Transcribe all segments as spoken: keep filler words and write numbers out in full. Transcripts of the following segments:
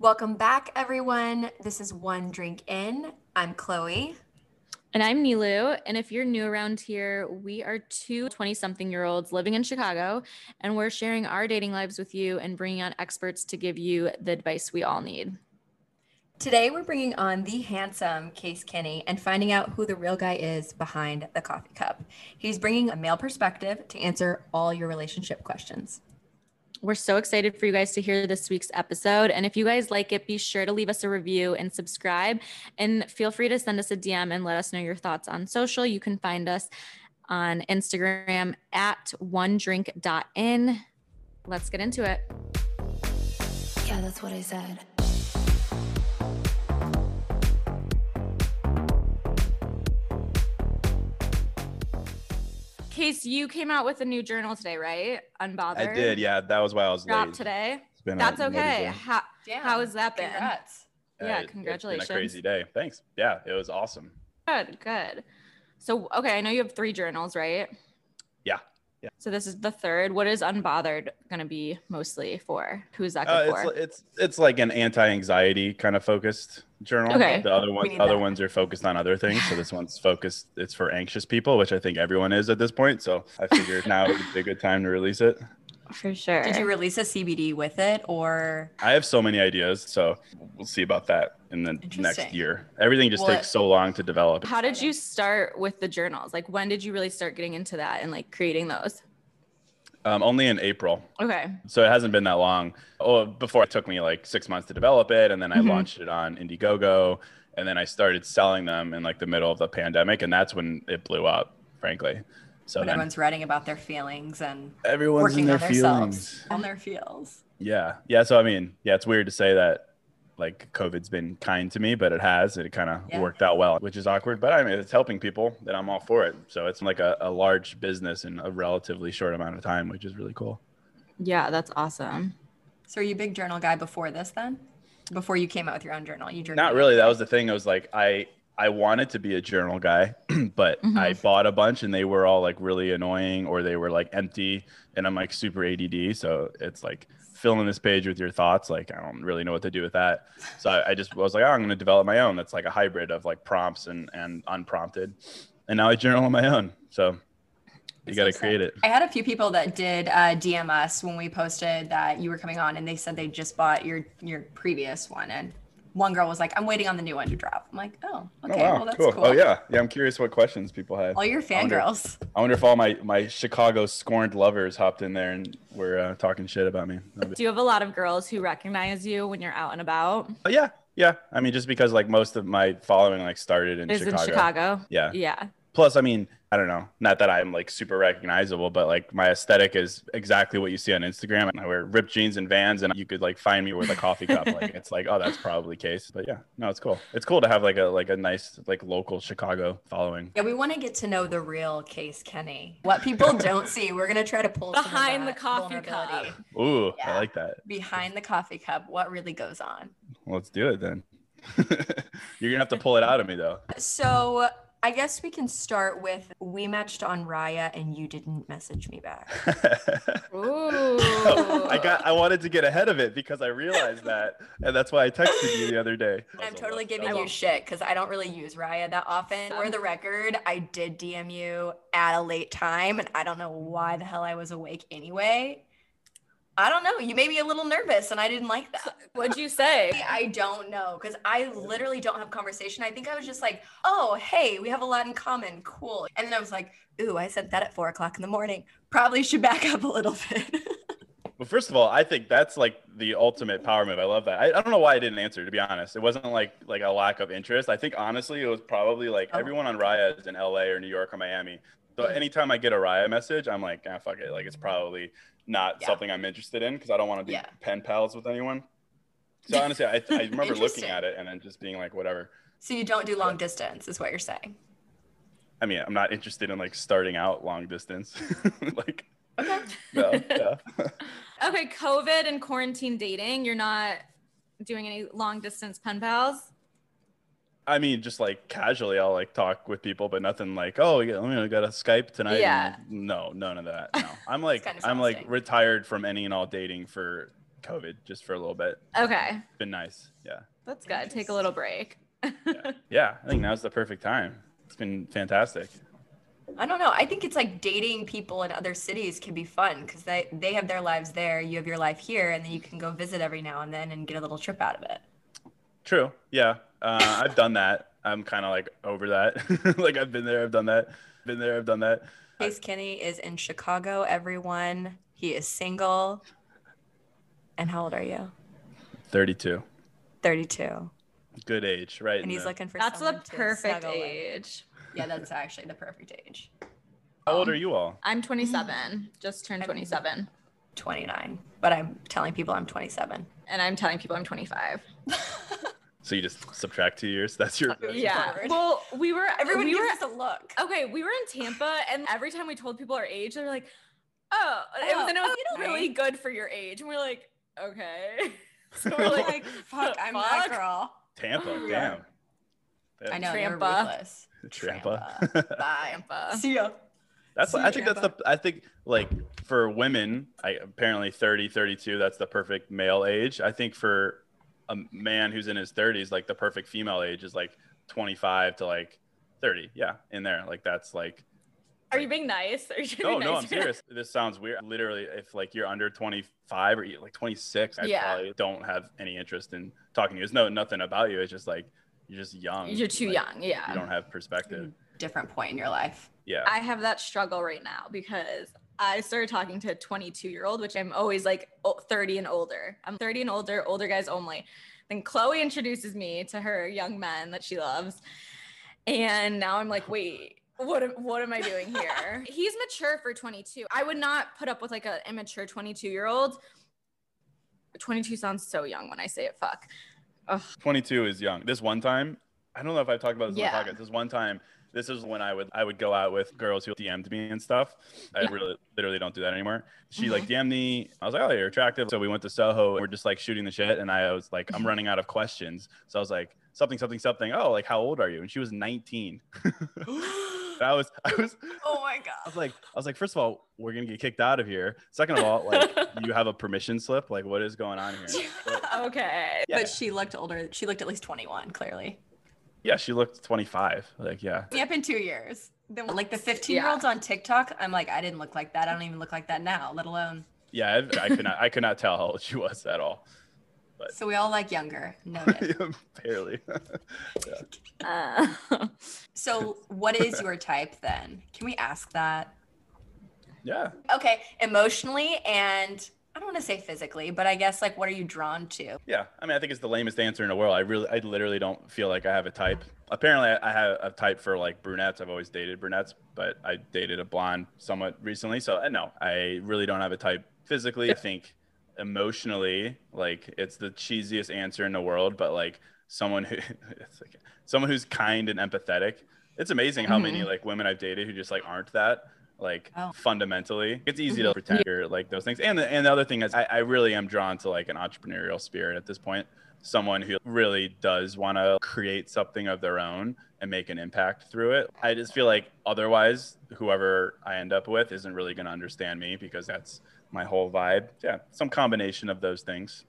Welcome back, everyone. This is One Drink In. I'm Chloe. And I'm Nilu. And if you're new around here, we are two twenty-something-year-olds living in Chicago, and we're sharing our dating lives with you and bringing on experts to give you the advice we all need. Today, we're bringing on the handsome Case Kenny and finding out who the real guy is behind the coffee cup. He's bringing a male perspective to answer all your relationship questions. We're so excited for you guys to hear this week's episode. And if you guys like it, be sure to leave us a review and subscribe. And feel free to send us a D M and let us know your thoughts on social. You can find us on Instagram at one drink dot in. Let's get into it. Yeah, that's what I said. Case, you came out with a new journal today, right? Unbothered. I did, yeah. That was why I was Dropped late. today. It's been That's a, okay. How, how has that been? Congrats. Uh, yeah, congratulations. It's been a crazy day. Thanks. Yeah, it was awesome. Good, good. So, okay, I know you have three journals, right? Yeah. Yeah. So this is the third. What is Unbothered going to be mostly for? Who's that good uh, it's, for? It's it's like an anti-anxiety kind of focused journal. Okay. The other ones other that. ones are focused on other things. So this one's focused. It's for anxious people, which I think everyone is at this point. So I figured now would be a good time to release it. For sure. Did you release a C B D with it, or? I have so many ideas, so we'll see about that in the next year. Everything just what? takes so long to develop. How did you start with the journals? Like, when did you really start getting into that and like creating those? Um, only in April. Okay. So it hasn't been that long. Oh, before it took me like six months to develop it, and then I mm-hmm. launched it on Indiegogo, and then I started selling them in like the middle of the pandemic, and that's when it blew up, frankly. So when everyone's writing about their feelings and everyone's working in their on themselves, on their feels. Yeah. Yeah. So, I mean, yeah, it's weird to say that like COVID's been kind to me, but it has. It kind of yeah. worked out well, which is awkward, but I mean, it's helping people, then I'm all for it. So it's like a, a large business in a relatively short amount of time, which is really cool. Yeah. That's awesome. So are you a big journal guy before this then? Before you came out with your own journal? you Not really. That was the thing. It was like, I... I wanted to be a journal guy, but mm-hmm. I bought a bunch and they were all like really annoying, or they were like empty, and I'm like super A D D. So it's like filling this page with your thoughts. Like, I don't really know what to do with that. So I, I just I was like, oh, I'm going to develop my own. That's like a hybrid of like prompts and, and unprompted. And now I journal on my own. So you got to create it. I had a few people that did uh, D M us when we posted that you were coming on, and they said they just bought your, your previous one. And one girl was like, I'm waiting on the new one to drop. I'm like, oh, okay, oh, wow. well, that's cool. cool. Oh, yeah. Yeah, I'm curious what questions people had. All your fangirls. I, I wonder if all my, my Chicago scorned lovers hopped in there and were uh, talking shit about me. Be- Do you have a lot of girls who recognize you when you're out and about? Oh, yeah. Yeah. I mean, just because, like, most of my following, like, started in Is Chicago. in Chicago. Yeah. Yeah. Plus, I mean, I don't know, not that I'm like super recognizable, but like my aesthetic is exactly what you see on Instagram. I wear ripped jeans and Vans, and you could like find me with a coffee cup. Like, it's like, oh, that's probably Case. But yeah, no, it's cool. It's cool to have like a like a nice like local Chicago following. Yeah, we want to get to know the real Case Kenny. What people don't see, we're gonna try to pull behind some of the coffee cup. Ooh, yeah. I like that. Behind the coffee cup, what really goes on? Let's do it then. You're gonna have to pull it out of me though. So. I guess we can start with, we matched on Raya and you didn't message me back. Ooh. So I got. I wanted to get ahead of it because I realized that. And that's why I texted you the other day. And I'm totally giving you shit because I don't really use Raya that often. For the record, I did D M you at a late time, and I don't know why the hell I was awake anyway. I don't know. You made me a little nervous, and I didn't like that. What'd you say? I don't know, because I literally don't have conversation. I think I was just like, oh, hey, we have a lot in common. Cool. And then I was like, ooh, I sent that at four o'clock in the morning. Probably should back up a little bit. Well, first of all, I think that's like the ultimate power move. I love that. I, I don't know why I didn't answer, to be honest. It wasn't like like a lack of interest. I think, honestly, it was probably like oh. everyone on Raya is in L A or New York or Miami. So anytime I get a Raya message, I'm like, ah, fuck it. Like, it's probably not yeah. something I'm interested in because I don't want to be yeah. pen pals with anyone. So honestly, I, I remember looking at it and then just being like, whatever. So you don't do long but, distance is what you're saying? I mean, I'm not interested in like starting out long distance. Like, okay. No, yeah. Okay, COVID and quarantine dating, you're not doing any long distance pen pals? I mean, just like casually, I'll like talk with people, but nothing like, oh, yeah, you know, I got a Skype tonight. Yeah. And no, none of that. No, I'm like, kind of I'm like retired from any and all dating for COVID just for a little bit. Okay. It's been nice. Yeah. That's good. Take a little break. yeah. yeah. I think now's the perfect time. It's been fantastic. I don't know. I think it's like dating people in other cities can be fun because they, they have their lives there. You have your life here, and then you can go visit every now and then and get a little trip out of it. True. Yeah. Uh, I've done that. I'm kind of like over that. Like I've been there. I've done that. Been there. I've done that. Case Kenny is in Chicago, everyone. He is single. And how old are you? thirty-two. thirty-two. Good age, right? And he's the... looking for that's the perfect age. Yeah, that's actually the perfect age. How um, old are you all? I'm twenty-seven. Just turned twenty-seven. twenty-nine. But I'm telling people I'm twenty-seven. And I'm telling people I'm twenty-five. So you just subtract two years. That's your that's yeah. Your well, we were everyone we gives us a look. Okay, we were in Tampa, and every time we told people our age, they're like, "Oh, it was, oh, and it was oh, really know. good for your age." And we're like, "Okay." So we're like, like "Fuck, I'm fuck? that girl." Tampa, damn. That's I know. Tampa. Tampa. Tampa. See ya. That's. See I think Tampa. that's the. I think like for women, I apparently thirty, thirty-two. That's the perfect male age. I think for a man who's in his thirties, like the perfect female age is like twenty-five to like thirty. Yeah, in there, like that's like. Are like, you being nice? Are you no, being no, nice I'm serious. That? This sounds weird. Literally, if like you're under twenty-five or like twenty-six, I yeah. probably don't have any interest in talking to you. It's no nothing about you. It's just like you're just young. You're too like, young. Yeah. You don't have perspective. Different point in your life. Yeah. I have that struggle right now because I started talking to a twenty-two year old, which I'm always like thirty and older. I'm thirty and older, older guys only. Then Chloe introduces me to her young men that she loves. And now I'm like, wait, what, what am I doing here? He's mature for twenty-two. I would not put up with like an immature twenty-two year old. twenty-two sounds so young when I say it, fuck. Ugh. twenty-two is young. This one time, I don't know if I've talked about this yeah. in the podcast. This one time, This is when I would I would go out with girls who D M'd me and stuff. I yeah. really literally don't do that anymore. She mm-hmm. like D M'd me. I was like, oh, you're attractive. So we went to Soho. And we're just like shooting the shit. And I was like, I'm running out of questions. So I was like, something, something, something. Oh, like how old are you? And she was nineteen. I was, I was. Oh my god. I was like, I was like, first of all, we're gonna get kicked out of here. Second of all, like, you have a permission slip. Like, what is going on here? But, okay. Yeah. But she looked older. She looked at least twenty-one, clearly. Yeah, she looked twenty-five. Like, yeah. Yep, in two years. Then, like the fifteen-year-olds yeah. on TikTok, I'm like, I didn't look like that. I don't even look like that now, let alone. Yeah, I, I could not. I could not tell how old she was at all. But. So we all like younger, noted. Barely. yeah. uh. So, what is your type then? Can we ask that? Yeah. Okay, emotionally and. I don't want to say physically, but I guess like, what are you drawn to? Yeah. I mean, I think it's the lamest answer in the world. I really, I literally don't feel like I have a type. Apparently I have a type for like brunettes. I've always dated brunettes, but I dated a blonde somewhat recently. So no, I really don't have a type physically. I think emotionally, like it's the cheesiest answer in the world, but like someone who, it's like, someone who's kind and empathetic. It's amazing how mm-hmm. many like women I've dated who just like aren't that. Like oh. fundamentally, it's easy to pretend you're like those things. And the, and the other thing is I, I really am drawn to like an entrepreneurial spirit at this point. Someone who really does want to create something of their own and make an impact through it. I just feel like otherwise, whoever I end up with isn't really going to understand me because that's my whole vibe. Yeah. Some combination of those things.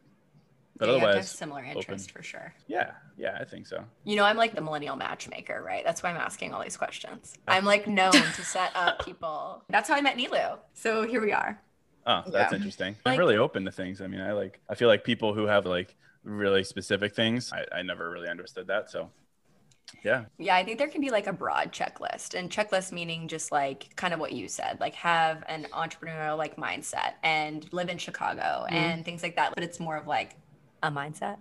But yeah, otherwise, you have to have similar interest open. For sure. Yeah. Yeah, I think so. You know, I'm like the millennial matchmaker, right? That's why I'm asking all these questions. I'm like known to set up people. That's how I met Nilu. So here we are. Oh, that's yeah. interesting. Like, I'm really open to things. I mean, I like, I feel like people who have like really specific things, I, I never really understood that. So yeah. Yeah. I think there can be like a broad checklist, and checklist meaning just like kind of what you said, like have an entrepreneurial like mindset and live in Chicago mm-hmm. and things like that. But it's more of like, a mindset.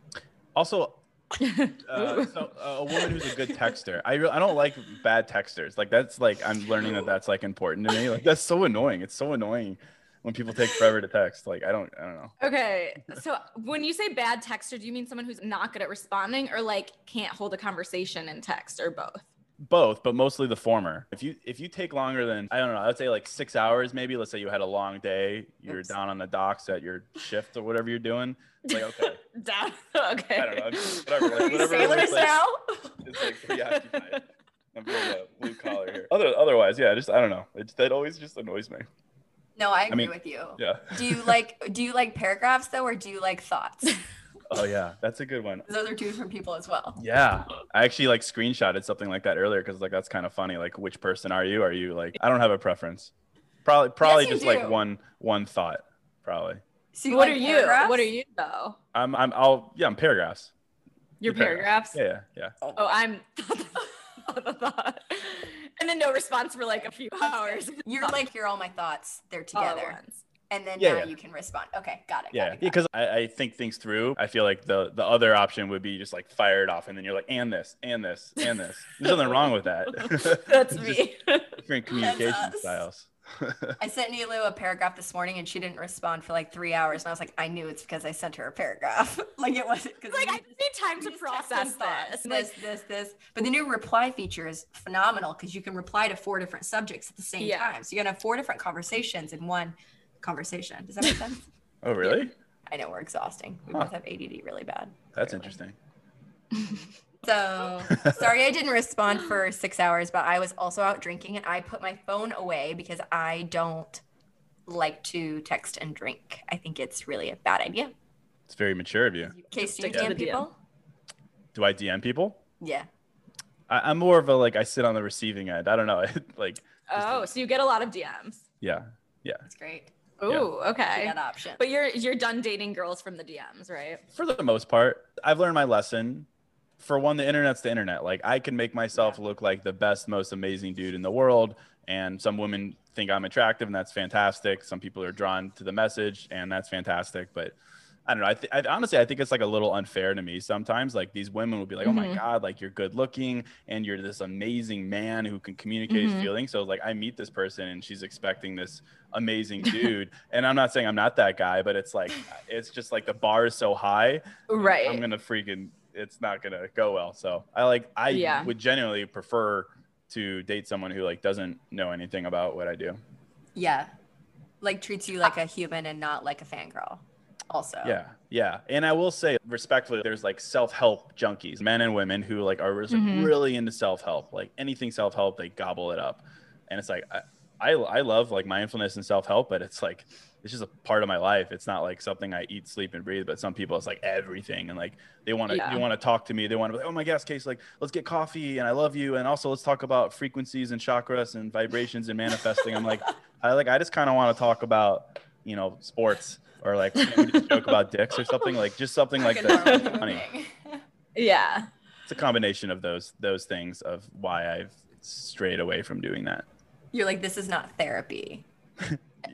Also, uh, so, uh, a woman who's a good texter. I re- I don't like bad texters. Like that's like I'm learning that that's like important to me. Like that's so annoying. It's so annoying when people take forever to text. Like I don't I don't know. Okay, so when you say bad texter, do you mean someone who's not good at responding, or like can't hold a conversation in text, or both? Both, but mostly the former. If you if you take longer than, I don't know, I would say like six hours maybe. Let's say you had a long day. You're Oops. down on the docks at your shift or whatever you're doing. It's like, okay. down. Okay. I don't know. I'm just, whatever. Like, whatever you sailors like, now? It's like preoccupied. I'm being a blue collar here. Other, otherwise, yeah, just, I don't know. It, that always just annoys me. No, I agree I mean, with you. Yeah. Do you like, do you like paragraphs though, or do you like thoughts? Oh yeah, that's a good one. Those are two different people as well. Yeah, I actually like screenshotted something like that earlier because like that's kind of funny. Like, which person are you? Are you like? I don't have a preference. Probably, probably yes, just do. like one, one thought. Probably. So what like are paragraphs? you? What are you though? I'm, I'm, I'll, yeah, I'm paragraphs. Your You're paragraphs? paragraphs? Yeah, yeah, yeah. Oh, I'm. And then no response for like a few hours. You're like, you're all my thoughts. They're together. And then yeah, now yeah. you can respond. Okay, got it. Yeah, because I, I think things through. I feel like the the other option would be just like fire it off. And then you're like, and this, and this, and this. There's nothing wrong with that. That's me. Different communication styles. I sent Nilu a paragraph this morning and she didn't respond for like three hours. And I was like, I knew it's because I sent her a paragraph. Like it wasn't because like I need time to process this. This, this, this. But the new reply feature is phenomenal because you can reply to four different subjects at the same yeah. time. So you're going to have four different conversations in one conversation. Does that make sense? Oh, really? Yeah. I know we're exhausting. We huh. both have A D D really bad. That's apparently. interesting. So sorry I didn't respond for six hours, but I was also out drinking and I put my phone away because I don't like to text and drink. I think it's really a bad idea. It's very mature of you. Case, do you D M people? Do I D M people? Yeah. I, I'm more of a like I sit on the receiving end. I don't know. like. Oh, like, so you get a lot of D Ms. Yeah. Yeah. That's great. Oh, yeah. Okay. That option. But you're you're done dating girls from the D Ms, right? For the most part, I've learned my lesson. For one, the internet's the internet. Like I can make myself yeah. look like the best, most amazing dude in the world. And some women think I'm attractive and that's fantastic. Some people are drawn to the message and that's fantastic. But I don't know. I, th- I honestly, I think it's like a little unfair to me sometimes. Like these women will be like, mm-hmm. oh my God, like you're good looking and you're this amazing man who can communicate mm-hmm. his feelings. So like I meet this person and she's expecting this amazing dude. And I'm not saying I'm not that guy, but it's like, it's just like the bar is so high. Right. I'm going to freaking... it's not going to go well. So I like, I yeah. would genuinely prefer to date someone who like doesn't know anything about what I do. Yeah. Like treats you like a human and not like a fangirl also. Yeah. Yeah. And I will say respectfully, there's like self-help junkies, men and women who like are mm-hmm. really into self-help, like anything self-help, they gobble it up. And it's like, I, I, I love like mindfulness and self-help, but it's like, it's just a part of my life. It's not like something I eat, sleep, and breathe. But some people, it's like everything, and like they want to, yeah. they want to talk to me. They want to be like, oh my gosh, Case, like let's get coffee, and I love you, and also let's talk about frequencies and chakras and vibrations and manifesting. I'm like, I like, I just kind of want to talk about, you know, sports or like maybe just joke about dicks or something like just something like that. Funny. Yeah, it's a combination of those those things of why I've strayed away from doing that. You're like, this is not therapy.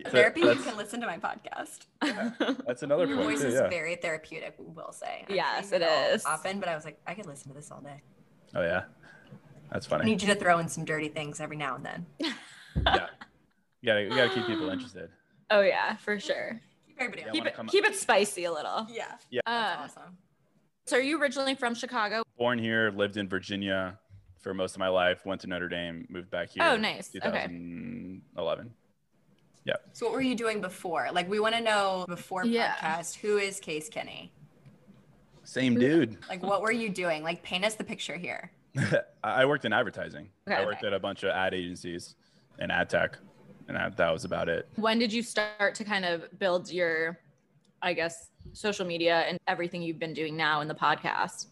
Therapy, you can listen to my podcast. Yeah, that's another point. Your voice too, is yeah. very therapeutic, we will say. I'm yes, it is. Often, but I was like, I could listen to this all day. Oh, yeah. That's funny. I need you to throw in some dirty things every now and then. Yeah. You gotta, you gotta keep people interested. Oh, yeah, for sure. Keep everybody yeah, keep, it, keep it spicy a little. Yeah. Yeah. Uh, that's awesome. So, are you originally from Chicago? Born here, lived in Virginia for most of my life, went to Notre Dame, moved back here. Oh, nice. twenty eleven. Okay. Yeah. So what were you doing before? Like we want to know before yeah. podcast, who is Case Kenny? Same dude. Like what were you doing? Like paint us the picture here. I worked in advertising. Okay, I worked okay. at a bunch of ad agencies and ad tech, and I, that was about it. When did you start to kind of build your, I guess, social media and everything you've been doing now in the podcast?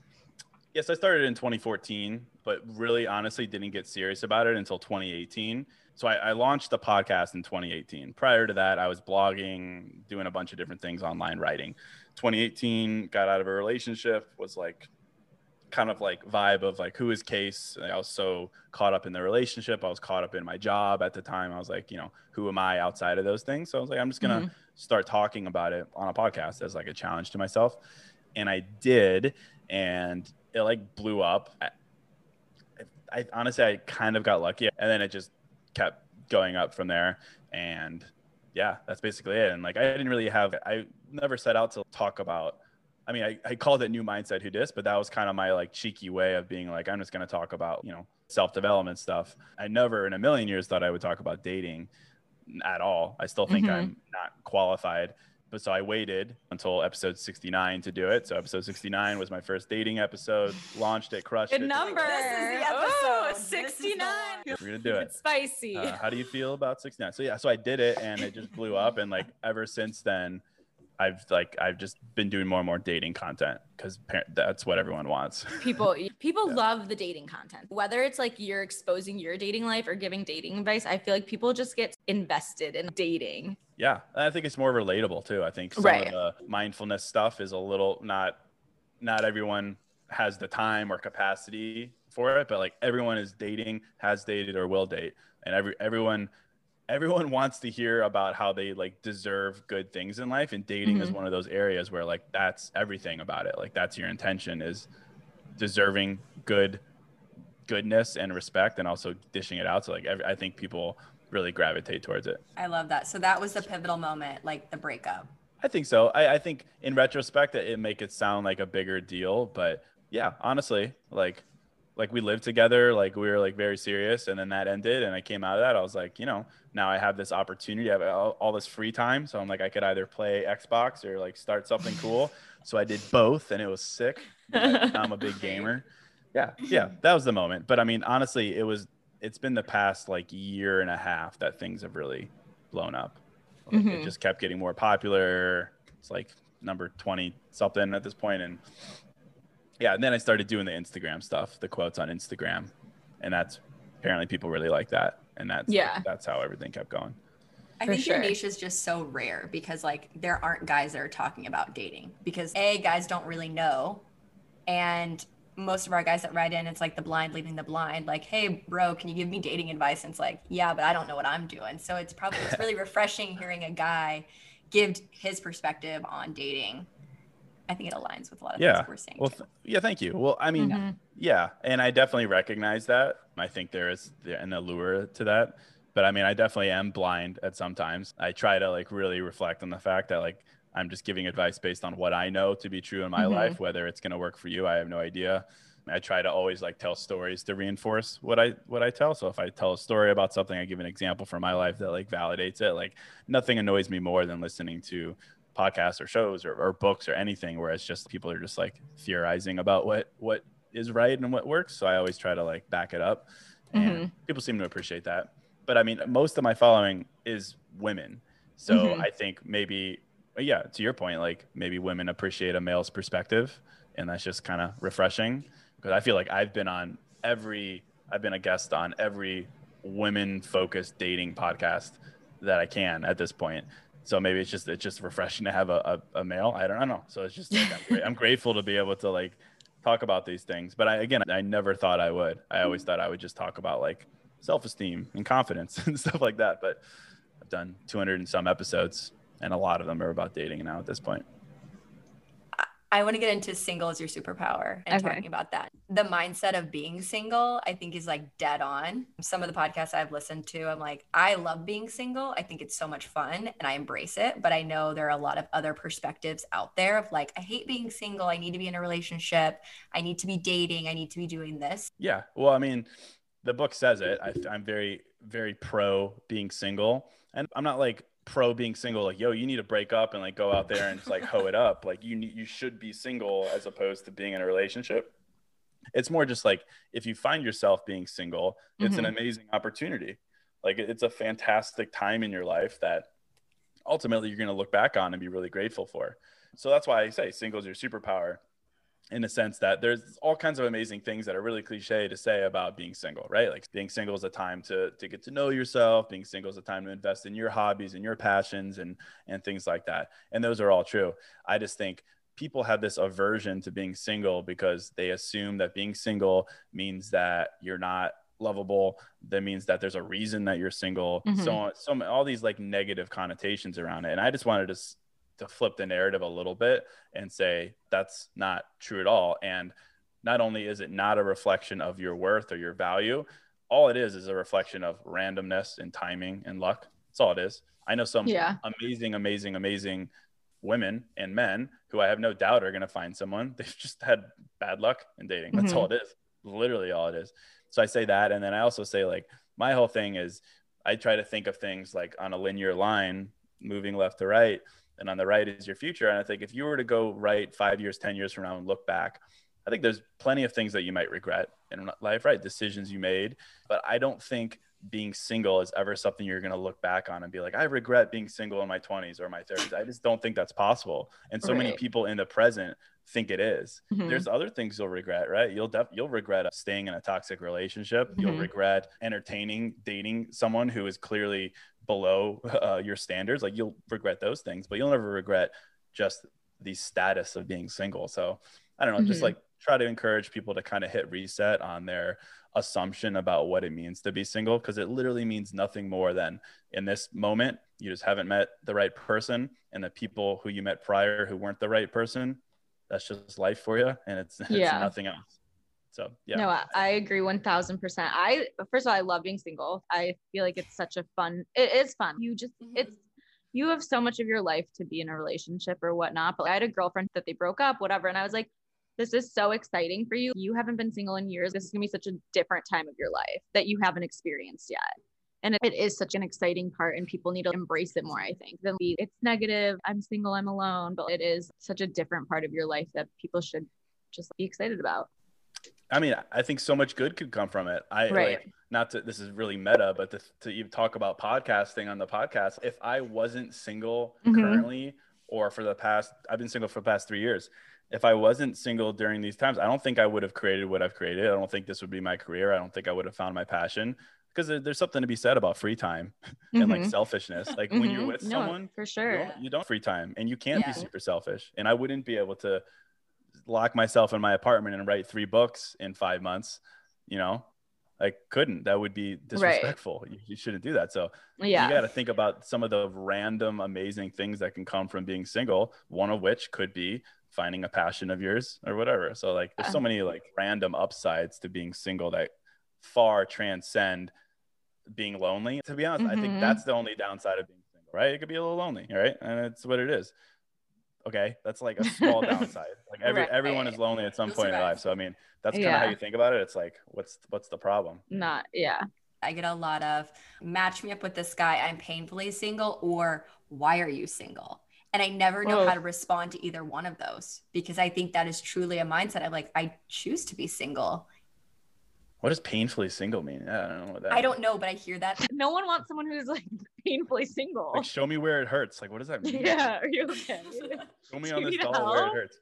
Yes, I started in twenty fourteen, but really honestly didn't get serious about it until twenty eighteen. So I, I launched the podcast in twenty eighteen. Prior to that, I was blogging, doing a bunch of different things, online writing. twenty eighteen, got out of a relationship, was like kind of like vibe of like, who is Case? I was so caught up in the relationship. I was caught up in my job at the time. I was like, you know, who am I outside of those things? So I was like, I'm just going to mm-hmm. start talking about it on a podcast as like a challenge to myself. And I did. And it like blew up. I, I honestly, I kind of got lucky. And then it just kept going up from there. And yeah, that's basically it. And like, I didn't really have, I never set out to talk about, I mean, I, I called it New Mindset Who Dis, but that was kind of my like cheeky way of being like, I'm just going to talk about, you know, self-development stuff. I never in a million years thought I would talk about dating at all. I still think mm-hmm. I'm not qualified But so I waited until episode sixty-nine to do it. So episode sixty-nine was my first dating episode. Launched it, crushed it. Good number. This is the episode. Ooh, sixty-nine. We're going to do it. It's spicy. Uh, how do you feel about sixty-nine? So yeah, so I did it and it just blew up. And like ever since then, I've like, I've just been doing more and more dating content because that's what everyone wants. People, people yeah. love the dating content, whether it's like you're exposing your dating life or giving dating advice. I feel like people just get invested in dating. Yeah. I think it's more relatable too. I think some right. of the mindfulness stuff is a little, not, not everyone has the time or capacity for it, but like everyone is dating, has dated or will date. And every, everyone, Everyone wants to hear about how they like deserve good things in life, and dating mm-hmm. is one of those areas where like that's everything about it. Like that's your intention, is deserving good goodness and respect, and also dishing it out. So like every, I think people really gravitate towards it. I love that. So that was the pivotal moment, like the breakup. I think so. I, I think in retrospect it make it sound like a bigger deal, but yeah, honestly, like like we lived together, like we were like very serious, and then that ended, and I came out of that, I was like, you know, now I have this opportunity, I have all, all this free time, so I'm like, I could either play Xbox or like start something cool. So I did both, and it was sick. Like, I'm a big gamer. Yeah, yeah, that was the moment. But I mean, honestly, it was, it's been the past like year and a half that things have really blown up. Like, mm-hmm. It just kept getting more popular. It's like number twenty something at this point, and yeah, and then I started doing the Instagram stuff, the quotes on Instagram, and that's apparently people really like that, and that's yeah. that's how everything kept going. I For think sure. your niche is just so rare because like there aren't guys that are talking about dating because A, guys don't really know, and most of our guys that write in, it's like the blind leading the blind, like, hey bro, can you give me dating advice? And it's like, yeah, but I don't know what I'm doing. So it's probably it's really refreshing hearing a guy give his perspective on dating. I think it aligns with a lot of yeah. things we're saying. Well, th- yeah, thank you. Well, I mean, mm-hmm. yeah, and I definitely recognize that. I think there is an allure to that, but I mean, I definitely am blind at sometimes. I try to like really reflect on the fact that like I'm just giving advice based on what I know to be true in my mm-hmm. life. Whether it's going to work for you, I have no idea. I try to always like tell stories to reinforce what I what I tell. So if I tell a story about something, I give an example from my life that like validates it. Like nothing annoys me more than listening to podcasts or shows or, or books or anything where it's just people are just like theorizing about what what is right and what works. So I always try to like back it up, and mm-hmm. people seem to appreciate that. But I mean, most of my following is women, so mm-hmm. I think maybe yeah to your point, like maybe women appreciate a male's perspective, and that's just kind of refreshing because I feel like I've been on every I've been a guest on every women focused dating podcast that I can at this point. So maybe it's just it's just refreshing to have a, a, a male. I don't, I don't know. So it's just like, I'm, gra- I'm grateful to be able to like talk about these things. But I, again, I never thought I would. I always thought I would just talk about like self-esteem and confidence and stuff like that. But I've done two hundred and some episodes, and a lot of them are about dating now at this point. I want to get into Single as Your Superpower and okay. talking about that. The mindset of being single, I think, is like dead on. Some of the podcasts I've listened to, I'm like, I love being single. I think it's so much fun and I embrace it. But I know there are a lot of other perspectives out there of like, I hate being single. I need to be in a relationship. I need to be dating. I need to be doing this. Yeah. Well, I mean, the book says it. I, I'm very, very pro being single. And I'm not like, pro being single like yo you need to break up and like go out there and just like hoe it up, like you need you should be single as opposed to being in a relationship. It's more just like if you find yourself being single, mm-hmm. it's an amazing opportunity. Like it's a fantastic time in your life that ultimately you're going to look back on and be really grateful for. So that's why I say Single is Your Superpower, in the sense that there's all kinds of amazing things that are really cliche to say about being single, right? Like being single is a time to to get to know yourself. Being single is a time to invest in your hobbies and your passions and and things like that. And those are all true. I just think people have this aversion to being single because they assume that being single means that you're not lovable. That means that there's a reason that you're single. Mm-hmm. So, so all these like negative connotations around it. And I just wanted to to flip the narrative a little bit and say that's not true at all. And not only is it not a reflection of your worth or your value, all it is is a reflection of randomness and timing and luck. That's all it is. I know some yeah. amazing, amazing, amazing women and men who I have no doubt are going to find someone. They've just had bad luck in dating. That's mm-hmm. all it is. Literally all it is. So I say that. And then I also say like my whole thing is I try to think of things like on a linear line, moving left to right, and on the right is your future. And I think if you were to go right five years, ten years from now and look back, I think there's plenty of things that you might regret in life, right? Decisions you made. But I don't think being single is ever something you're going to look back on and be like, I regret being single in my twenties or my thirties. I just don't think that's possible. And so right. many people in the present think it is. Mm-hmm. There's other things you'll regret, right? You'll def- you'll regret staying in a toxic relationship. Mm-hmm. You'll regret entertaining, dating someone who is clearly below uh, your standards. Like you'll regret those things, but you'll never regret just the status of being single. So I don't know, mm-hmm. just like try to encourage people to kind of hit reset on their assumption about what it means to be single, because it literally means nothing more than in this moment, you just haven't met the right person, and the people who you met prior who weren't the right person, that's just life for you. And it's, yeah. it's nothing else. So yeah. No, I, I agree one thousand percent. I, first of all, I love being single. I feel like it's such a fun, it is fun. You just, it's, you have so much of your life to be in a relationship or whatnot. But I had a girlfriend that they broke up, whatever. And I was like, this is so exciting for you. You haven't been single in years. This is gonna be such a different time of your life that you haven't experienced yet. And it is such an exciting part, and people need to embrace it more, I think, than be, it's negative, I'm single, I'm alone, but it is such a different part of your life that people should just be excited about. I mean, I think so much good could come from it. I right. like, not to, this is really meta, but to, to even talk about podcasting on the podcast, if I wasn't single mm-hmm. currently, or for the past, I've been single for the past three years. If I wasn't single during these times, I don't think I would have created what I've created. I don't think this would be my career. I don't think I would have found my passion, because there, there's something to be said about free time mm-hmm. and like selfishness. Like mm-hmm. when you're with no, someone, for sure, you don't, you don't have free time, and you can yeah. be super selfish. And I wouldn't be able to lock myself in my apartment and write three books in five months, you know, I couldn't, that would be disrespectful. Right. You, you shouldn't do that. So yeah. you got to think about some of the random amazing things that can come from being single, one of which could be finding a passion of yours or whatever. So like there's so many like random upsides to being single that far transcend being lonely. To be honest, mm-hmm. I think that's the only downside of being single, right? It could be a little lonely, right? And it's what it is. Okay, that's like a small downside. Like every right. everyone is lonely at some that's point right. in life. So I mean, that's kind of yeah. how you think about it. It's like, what's what's the problem? Not, yeah. I get a lot of, match me up with this guy, I'm painfully single, or why are you single? And I never know Whoa. how to respond to either one of those, because I think that is truly a mindset. I'm like, I choose to be single. What does painfully single mean? I don't know what that I means. Don't know, but I hear that. No one wants someone who's like painfully single. Like, show me where it hurts. Like, what does that mean? Yeah, are you okay? Show me Do on this doll help? Where it hurts.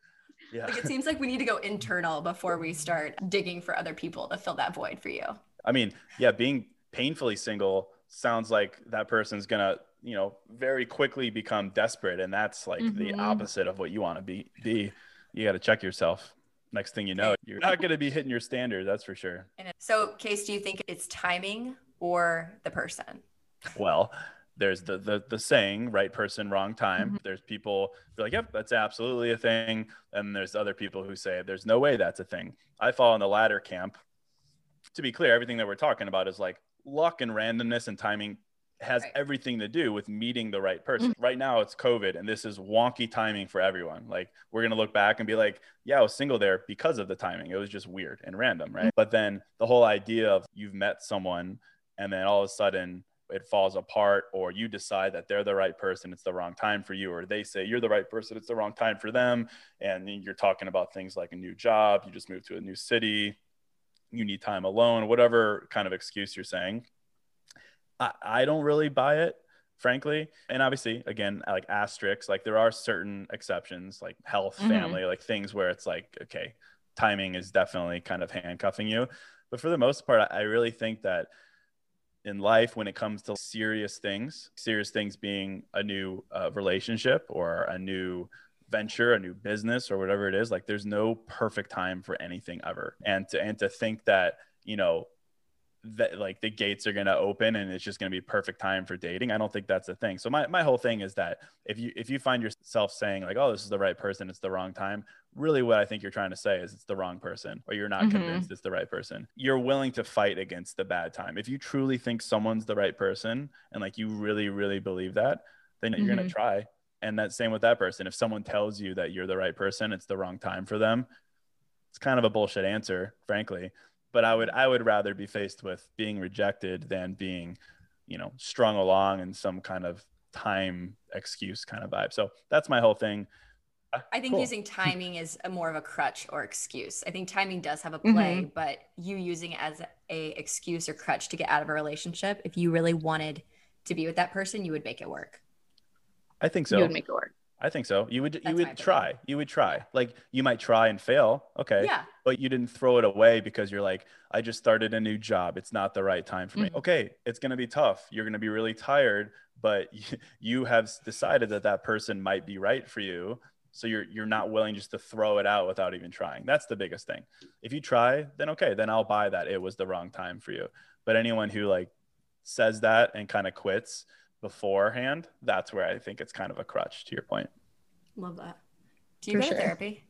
Yeah. Like, it seems like we need to go internal before we start digging for other people to fill that void for you. I mean, yeah, being painfully single sounds like that person's gonna, you know, very quickly become desperate. And that's like mm-hmm. the opposite of what you want to be, be. You got to check yourself. Next thing you know, you're not going to be hitting your standard. That's for sure. So Case, do you think it's timing or the person? Well, there's the, the, the saying, right person, wrong time. Mm-hmm. There's people who are like, yep, that's absolutely a thing. And there's other people who say, there's no way that's a thing. I fall in the latter camp. To be clear, everything that we're talking about is like luck and randomness and timing has right. everything to do with meeting the right person. Mm-hmm. Right now it's COVID, and this is wonky timing for everyone. Like we're going to look back and be like, yeah, I was single there because of the timing. It was just weird and random, right? Mm-hmm. But then the whole idea of you've met someone and then all of a sudden it falls apart, or you decide that they're the right person, it's the wrong time for you, or they say you're the right person, it's the wrong time for them. And you're talking about things like a new job, you just moved to a new city, you need time alone, whatever kind of excuse you're saying. I don't really buy it, frankly. And obviously, again, like asterisks, like there are certain exceptions, like health, mm-hmm. family, like things where it's like, okay, timing is definitely kind of handcuffing you. But for the most part, I really think that in life, when it comes to serious things, serious things being a new uh, relationship or a new venture, a new business or whatever it is, like there's no perfect time for anything ever. And to, and to think that, you know, that like the gates are going to open and it's just going to be perfect time for dating, I don't think that's a thing. So my, my whole thing is that if you, if you find yourself saying like, oh, this is the right person, it's the wrong time. Really what I think you're trying to say is it's the wrong person, or you're not mm-hmm. convinced it's the right person. You're willing to fight against the bad time. If you truly think someone's the right person and like you really, really believe that, then mm-hmm. you're going to try. And that's same with that person. If someone tells you that you're the right person, it's the wrong time for them, it's kind of a bullshit answer, frankly. But I would I would rather be faced with being rejected than being, you know, strung along in some kind of time excuse kind of vibe. So that's my whole thing. I think cool. using timing is a more of a crutch or excuse. I think timing does have a play, mm-hmm. but you using it as a excuse or crutch to get out of a relationship, if you really wanted to be with that person, you would make it work. I think so. You would make it work. I think so. You would, That's you would try, you would try, like you might try and fail. Okay. Yeah. But you didn't throw it away because you're like, I just started a new job. It's not the right time for mm-hmm. me. Okay. It's going to be tough. You're going to be really tired, but you have decided that that person might be right for you. So you're, you're not willing just to throw it out without even trying. That's the biggest thing. If you try, then okay, then I'll buy that it was the wrong time for you. But anyone who like says that and kind of quits beforehand, that's where I think it's kind of a crutch, to your point. Love that. Do you For go sure. to therapy?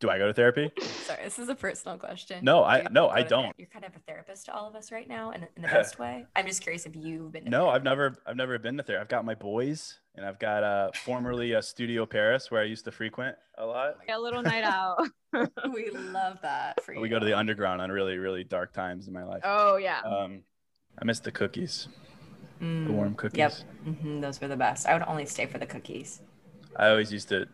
Do I go to therapy? Sorry, this is a personal question. No, I no, I don't. Therapy? You're kind of a therapist to all of us right now, in, in the best way. I'm just curious if you've been to No, therapy. I've never I've never been to therapy. I've got my boys, and I've got uh formerly a Studio Paris where I used to frequent a lot. Like a little night out. We love that for you. We go to the underground on really, really dark times in my life. Oh yeah. Um I miss the cookies. Mm, the warm cookies. Yep. Mm-hmm, those were the best. I would only stay for the cookies. I always used to,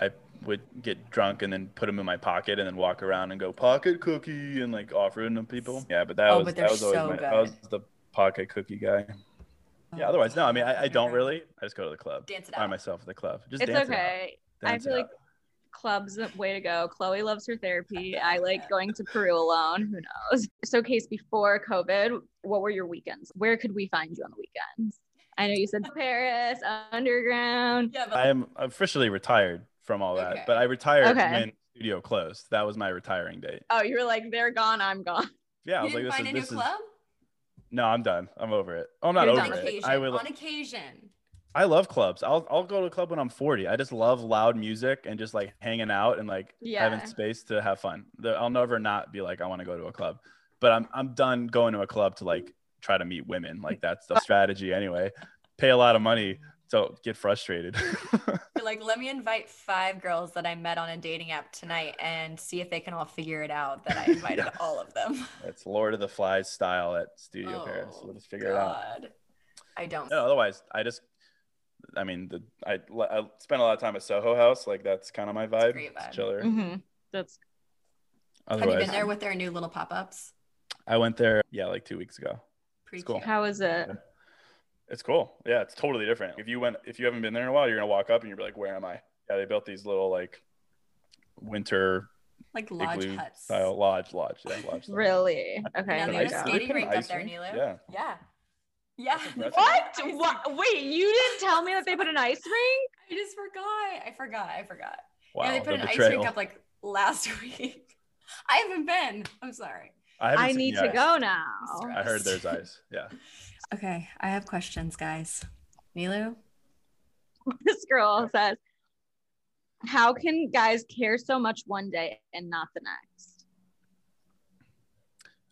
I would get drunk and then put them in my pocket and then walk around and go pocket cookie and like offering them to people. Yeah, but that oh, was but that was always so my, I was the pocket cookie guy. Oh, yeah. Otherwise, no. I mean, I, I don't really. I just go to the club. Dance it out. By myself at the club. Just it's dance okay. It out. Dance I feel it like out. Club's the way to go. Chloe loves her therapy. I like going to Peru alone. Who knows? So Case, before COVID, what were your weekends? Where could we find you on the weekends? I know you said Paris, underground. Yeah, but- I am officially retired from all that, okay. but I retired okay. when studio closed. That was my retiring date. Oh, you were like, they're gone, I'm gone. Yeah, I was you like, this is, this is... club? No, I'm done. I'm over it. Oh, I'm not You're over it. Occasion. I would... On occasion. I love clubs. I'll I'll go to a club when I'm forty. I just love loud music and just like hanging out and like yeah. having space to have fun. The, I'll never not be like, I want to go to a club, but I'm I'm done going to a club to like try to meet women. Like that's the strategy anyway. Pay a lot of money to get frustrated. You're like, let me invite five girls that I met on a dating app tonight and see if they can all figure it out that I invited yeah. all of them. It's Lord of the Flies style at Studio oh, Paris. We'll just figure God. It out. I don't. No, otherwise, I just. I mean, the, I, I spent a lot of time at Soho House. Like, that's kind of my vibe. vibe. It's chiller. Mm-hmm. That's. Otherwise, have you been there with their new little pop-ups? I went there, yeah, like two weeks ago. Pretty cool. How is it? Yeah. It's cool. Yeah, it's totally different. If you went, if you haven't been there in a while, you're gonna walk up and you'll be like, "Where am I?" Yeah, they built these little like winter. Like lodge huts. Style. Lodge, lodge, yeah, lodge. Really? Okay. Now they have a skating rink up there, Nilo. Yeah. Yeah. Yeah. What? what? Wait, you didn't tell me that they put an ice rink? I just forgot. I forgot. I forgot. Wow. Yeah, they put the an betrayal. Ice rink up like last week. I haven't been. I'm sorry. I, I need to ice. Go now. I heard there's ice. Yeah. Okay. I have questions, guys. Nilu? This girl says, how can guys care so much one day and not the next?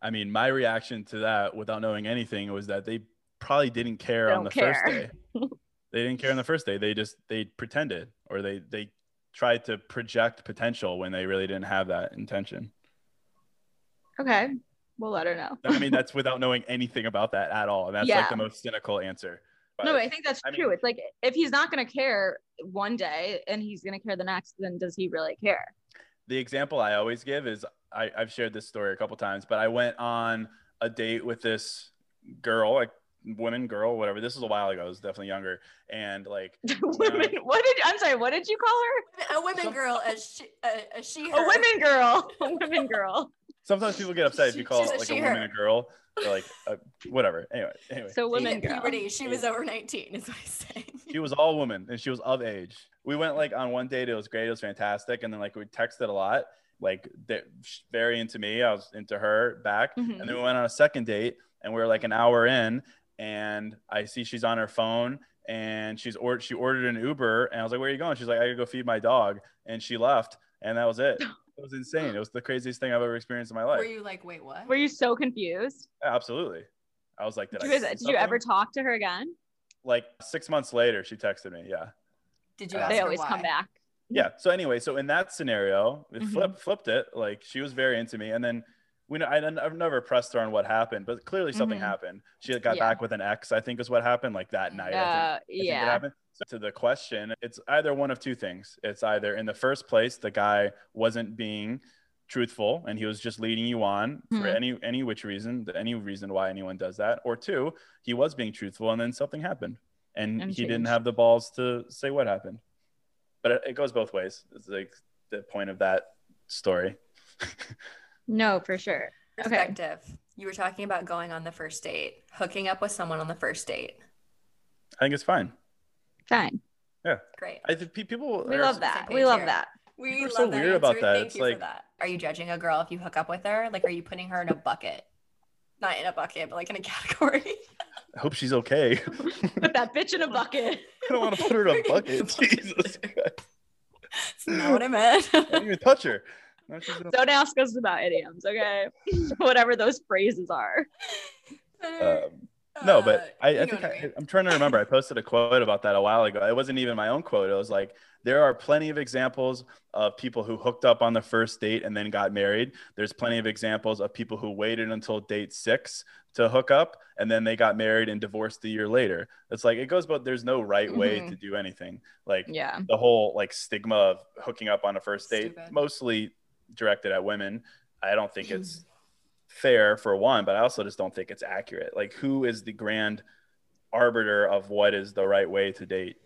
I mean, my reaction to that without knowing anything was that they probably didn't care on the care. first day. They didn't care on the first day. They just, they pretended, or they, they tried to project potential when they really didn't have that intention. Okay. We'll let her know. I mean, that's without knowing anything about that at all. And that's yeah. like the most cynical answer. But no, I think that's I true. Mean, it's like, if he's not going to care one day and he's going to care the next, then does he really care? The example I always give is I, I've shared this story a couple times, but I went on a date with this girl, like woman, girl, whatever. This was a while ago. I was definitely younger. And like, women, know, what did, I'm sorry, what did you call her? A women Some, girl, a she, a, a she, her. A women girl, a women girl. Sometimes people get upset if you call it like a, a woman, a girl, or like a, whatever. Anyway, anyway. So women girl. Puberty, she was over nineteen is what I say. She was all woman and she was of age. We went like on one date. It was great. It was fantastic. And then like we texted a lot. Like they're very into me. I was into her back. Mm-hmm. And then we went on a second date and we were like an hour in and I see she's on her phone and she's or she ordered an Uber and I was like, where are you going? She's like, I gotta go feed my dog. And she left and that was it. It was insane. It was the craziest thing I've ever experienced in my life. Were you like, wait, what? Were you so confused? Yeah, absolutely. I was like, did, did, I you, did you ever talk to her again? Like six months later, she texted me. Yeah. Did you ask They always her why? Come back. Yeah. So anyway, so in that scenario, it mm-hmm. flipped, flipped it. Like she was very into me. And then we know, I, I've never pressed her on what happened, but clearly something mm-hmm. happened. She got yeah. back with an ex, I think is what happened, like that night. Uh, I think, I yeah. think it happened. So to the question, it's either one of two things. It's either in the first place, the guy wasn't being truthful and he was just leading you on mm-hmm. for any, any which reason, any reason why anyone does that. Or two, he was being truthful and then something happened and I'm he changed. didn't have the balls to say what happened. But it, it goes both ways. It's like the point of that story. No, for sure. Perspective. Okay. You were talking about going on the first date, hooking up with someone on the first date. I think it's fine. Fine. Yeah. Great. I think people. We love that. We love here. that. We people love are so that. weird about Thank that. It's like, that. Are you judging a girl if you hook up with her? Like, are you putting her in a bucket? Not in a bucket, but like in a category. I hope she's okay. Put that bitch in a bucket. I don't want to put her in a bucket. Jesus Christ. That's not what I meant. I didn't even touch her. Don't ask us about idioms, okay? Whatever those phrases are. Um, no, but I, I think I, I mean. I'm trying to remember. I posted a quote about that a while ago. It wasn't even my own quote. It was like, there are plenty of examples of people who hooked up on the first date and then got married. There's plenty of examples of people who waited until date six to hook up and then they got married and divorced a year later. It's like, it goes, but there's no right way mm-hmm. to do anything. Like yeah. the whole like stigma of hooking up on a first date, Stupid. mostly directed at women. I don't think it's fair for one, but I also just don't think it's accurate. Like, who is the grand arbiter of what is the right way to date?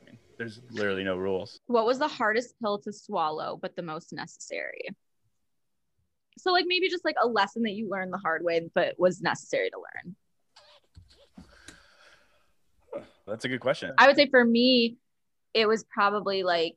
I mean, there's literally no rules. What was the hardest pill to swallow, but the most necessary? So like maybe just like a lesson that you learned the hard way, but was necessary to learn. That's a good question. I would say for me, it was probably like,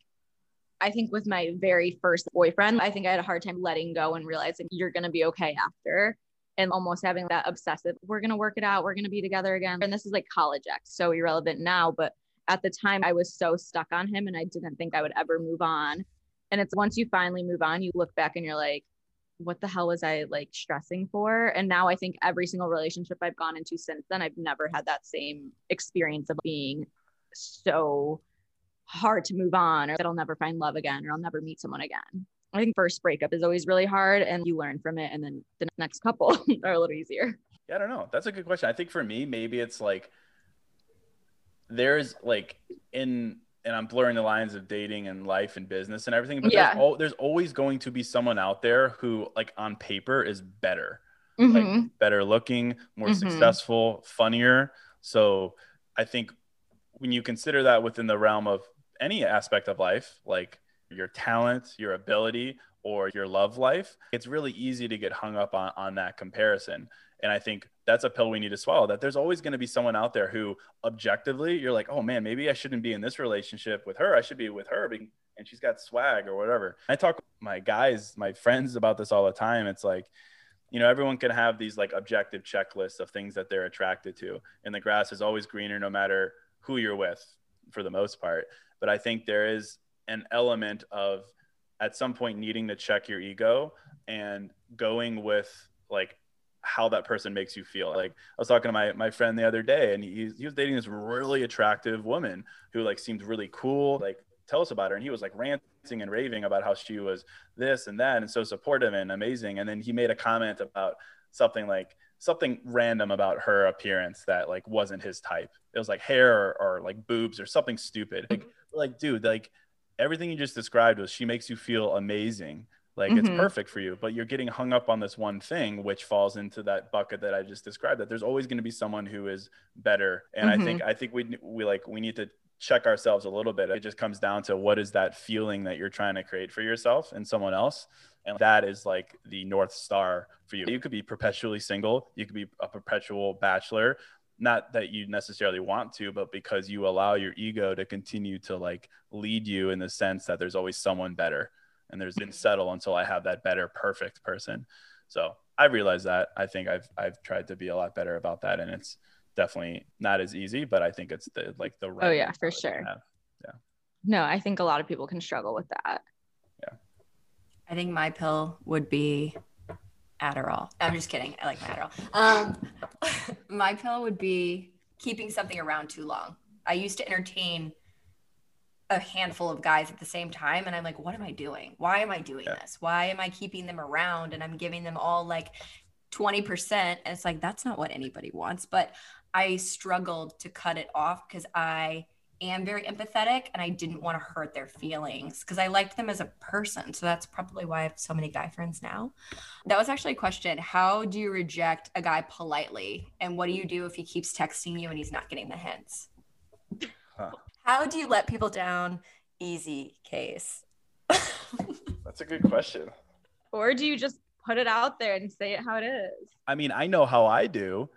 I think with my very first boyfriend, I think I had a hard time letting go and realizing you're going to be okay after, and almost having that obsessive, we're going to work it out. We're going to be together again. And this is like college ex, so irrelevant now. But at the time I was so stuck on him and I didn't think I would ever move on. And it's once you finally move on, you look back and you're like, what the hell was I like stressing for? And now I think every single relationship I've gone into since then, I've never had that same experience of being so hard to move on, or that I'll never find love again, or I'll never meet someone again. I think first breakup is always really hard and you learn from it. And then the next couple are a little easier. Yeah, I don't know. That's a good question. I think for me, maybe it's like, there's like in, and I'm blurring the lines of dating and life and business and everything, but yeah. there's, al- there's always going to be someone out there who like on paper is better, mm-hmm. like better looking, more mm-hmm. successful, funnier. So I think when you consider that within the realm of any aspect of life, like your talent, your ability, or your love life, it's really easy to get hung up on, on that comparison. And I think that's a pill we need to swallow, that there's always going to be someone out there who objectively you're like, oh man, maybe I shouldn't be in this relationship with her. I should be with her and she's got swag or whatever. I talk with my guys, my friends about this all the time. It's like, you know, everyone can have these like objective checklists of things that they're attracted to. And the grass is always greener no matter who you're with for the most part. But I think there is an element of at some point needing to check your ego and going with like how that person makes you feel. Like I was talking to my my friend the other day and he, he was dating this really attractive woman who like seemed really cool. Like, tell us about her. And he was like ranting and raving about how she was this and that and so supportive and amazing. And then he made a comment about something like, something random about her appearance that like wasn't his type. It was like hair or, or like boobs or something stupid. Like, like, dude, like everything you just described was she makes you feel amazing. Like mm-hmm. it's perfect for you, but you're getting hung up on this one thing, which falls into that bucket that I just described, that there's always going to be someone who is better. And mm-hmm. I think, I think we, we like, we need to check ourselves a little bit. It just comes down to what is that feeling that you're trying to create for yourself and someone else. And that is like the North Star for you. You could be perpetually single. You could be a perpetual bachelor. Not that you necessarily want to, but because you allow your ego to continue to like lead you in the sense that there's always someone better. And there's didn't settle until I have that better, perfect person. So I realize that. I think I've I've tried to be a lot better about that. And it's definitely not as easy, but I think it's the like the right. Oh yeah, for sure. Yeah. No, I think a lot of people can struggle with that. Yeah. I think my pill would be Adderall. I'm just kidding. I like my Adderall. Um, my pill would be keeping something around too long. I used to entertain a handful of guys at the same time. And I'm like, what am I doing? Why am I doing yeah. this? Why am I keeping them around? And I'm giving them all like twenty percent. And it's like, that's not what anybody wants. But I struggled to cut it off because I am very empathetic and I didn't want to hurt their feelings because I liked them as a person. So that's probably why I have so many guy friends now. That was actually a question. How do you reject a guy politely? And what do you do if he keeps texting you and he's not getting the hints? Huh. How do you let people down easy, Case? That's a good question. Or do you just put it out there and say it how it is? I mean, I know how I do.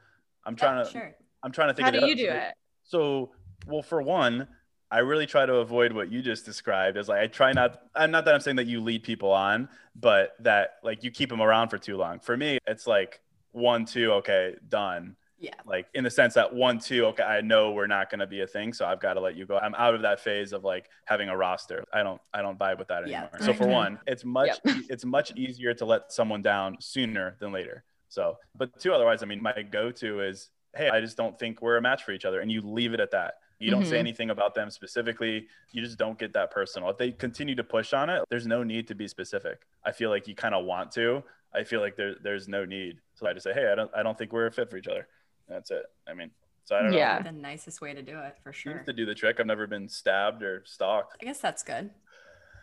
I'm trying oh, to, sure. I'm trying to think. How do you up. do it? So, well, for one, I really try to avoid what you just described as like, I try not, I'm not that I'm saying that you lead people on, but that like you keep them around for too long. For me, it's like one, two, okay, done. Yeah. Like in the sense that one, two, okay, I know we're not going to be a thing. So I've got to let you go. I'm out of that phase of like having a roster. I don't, I don't vibe with that anymore. Yeah. So for one, it's much, yep. it's much easier to let someone down sooner than later. So, but two, otherwise, I mean, my go-to is, hey, I just don't think we're a match for each other. And you leave it at that. You don't mm-hmm. say anything about them specifically. You just don't get that personal. If they continue to push on it, there's no need to be specific. I feel like you kind of want to. I feel like there, there's no need. So I just say, hey, I don't, I don't think we're a fit for each other. That's it. I mean, so I don't yeah. know. Yeah, the nicest way to do it for sure. You have to do the trick. I've never been stabbed or stalked. I guess that's good.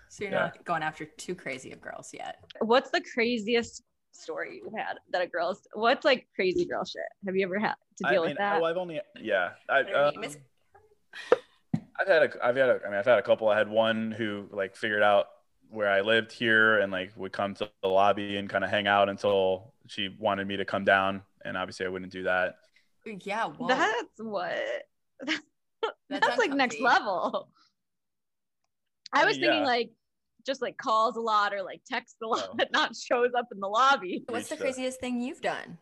So you're yeah. not going after too crazy of girls yet. What's the craziest story you've had that a girl's? What's like crazy girl shit? Have you ever had to deal I mean, with that? Well, I've only yeah. I, um, I've had a. I've had a. I mean, I've had a couple. I had one who like figured out where I lived here and like would come to the lobby and kind of hang out until she wanted me to come down, and obviously I wouldn't do that. Yeah, whoa. that's what that's, that's like next level. I was yeah. thinking like just like calls a lot or like texts a lot, oh. not shows up in the lobby. What's the craziest thing you've done?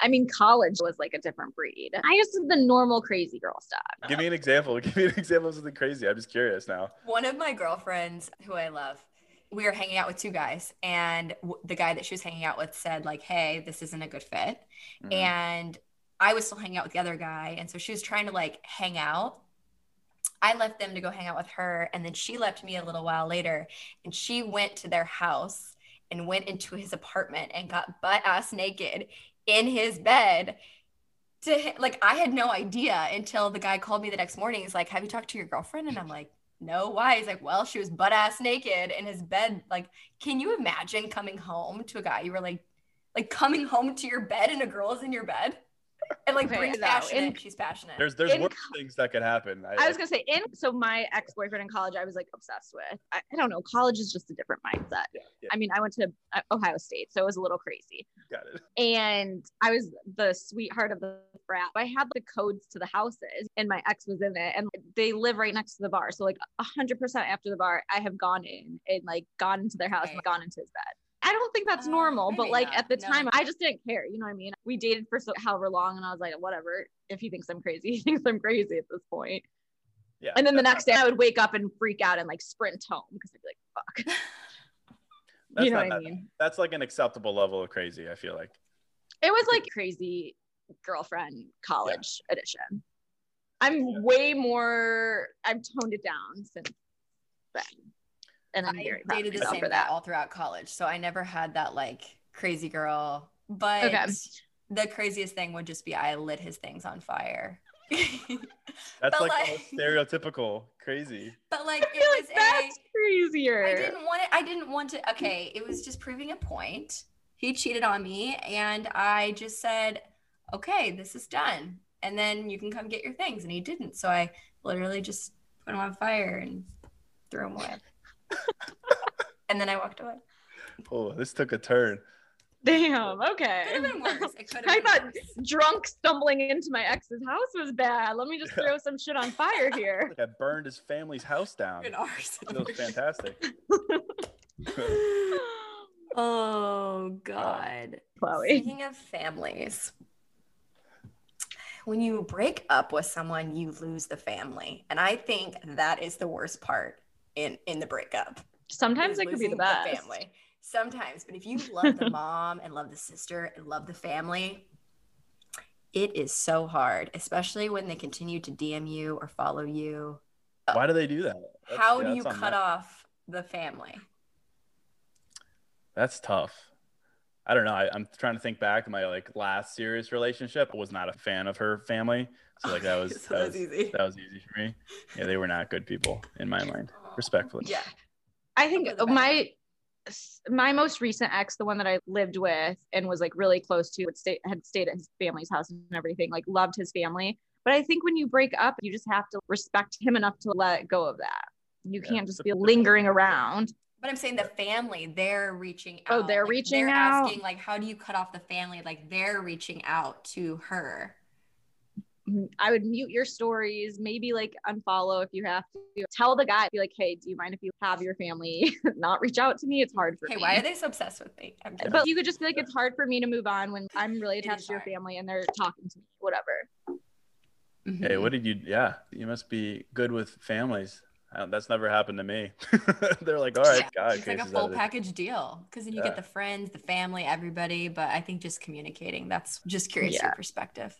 I mean, college was like a different breed. I just did the normal crazy girl stuff. Give me an example. Give me an example of something crazy. I'm just curious now. One of my girlfriends who I love, we were hanging out with two guys, and w- the guy that she was hanging out with said like, hey, this isn't a good fit. Mm. And I was still hanging out with the other guy. And so she was trying to like hang out. I left them to go hang out with her. And then she left me a little while later, and she went to their house and went into his apartment and got butt ass naked in his bed. To like, I had no idea until the guy called me the next morning. He's like, have you talked to your girlfriend? And I'm like, no, why? He's like, well, she was butt ass naked in his bed. Like, can you imagine coming home to a guy you were like, like coming home to your bed and a girl is in your bed? And like, okay, passionate. In, she's passionate. There's there's in, worse things that could happen. I, I was gonna say, in so my ex-boyfriend in college, I was like obsessed with. I, I don't know, college is just a different mindset. Yeah, yeah. I mean, I went to Ohio State, so it was a little crazy. Got it. And I was the sweetheart of the frat. I had the codes to the houses, and my ex was in it, and they live right next to the bar. So like one hundred percent after the bar, I have gone in and like gone into their house okay. and gone into his bed. I don't think that's uh, normal, but like not. at the no. time, I just didn't care. You know what I mean? We dated for so however long, and I was like, whatever. If he thinks I'm crazy, he thinks I'm crazy at this point. Yeah. And then the next day, I would wake up and freak out and like sprint home because I'd be like, fuck. you know what I mean? That, that's like an acceptable level of crazy. I feel like it was like crazy girlfriend college yeah. edition. I'm yeah. way more. I've toned it down since then. And I'm I dated the same guy all throughout college. So I never had that like crazy girl, but okay. the craziest thing would just be I lit his things on fire. That's like, like stereotypical crazy. But like, I feel it was like that's a, crazier. I didn't want it. I didn't want to. Okay. It was just proving a point. He cheated on me, and I just said, okay, this is done. And then you can come get your things. And he didn't. So I literally just put him on fire and threw him away. And then I walked away. Oh, this took a turn. Damn. Okay. It could have been worse. It could have I been thought worse. Drunk stumbling into my ex's house was bad. Let me just yeah. throw some shit on fire here. Like I burned his family's house down. It was fantastic. Oh God. Chloe. Speaking of families, when you break up with someone, you lose the family, and I think that is the worst part. in in the breakup. Sometimes it could be the best. The family. Sometimes, but if you love the mom and love the sister and love the family, it is so hard, especially when they continue to D M you or follow you Why do they do that? That's, How yeah, do you cut off the family? That's tough. I don't know. I, I'm trying to think back to my like last serious relationship. I was not a fan of her family. So like that was, so that, that, was easy. that was easy for me. Yeah, they were not good people in my mind, respectfully. Yeah. I think my my most recent ex, the one that I lived with and was like really close to, would stay, had stayed at his family's house and everything, like loved his family. But I think when you break up, you just have to respect him enough to let go of that. You yeah, can't just be lingering around. But I'm saying the family, they're reaching out. Oh, they're like, reaching they're out. They're asking, like, how do you cut off the family? Like, they're reaching out to her. I would mute your stories, maybe like unfollow if you have to. Tell the guy, be like, hey, do you mind if you have your family not reach out to me? It's hard for hey, me. Hey, why are they so obsessed with me? I'm just but you could just be like, it's hard for me to move on when I'm really attached to your family and they're talking to me, whatever. Mm-hmm. Hey, what did you, yeah, you must be good with families. Um, that's never happened to me. They're like, all right, yeah, God, it's like a full package deal. Cause then you yeah. get the friends, the family, everybody. But I think just communicating, that's just curious yeah. your perspective.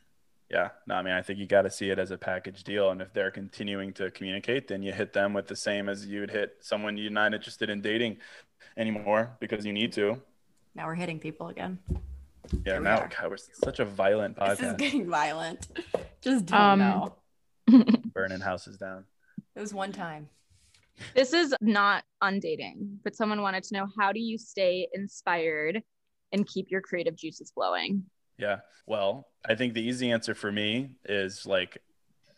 Yeah. No, I mean, I think you got to see it as a package deal. And if they're continuing to communicate, then you hit them with the same as you would hit someone you're not interested in dating anymore because you need to. Now we're hitting people again. Yeah. Here now we God, we're such a violent podcast. This is getting violent. Just don't um, know. Burning houses down. It was one time. This is not undating, but someone wanted to know, how do you stay inspired and keep your creative juices flowing? Yeah. Well, I think the easy answer for me is like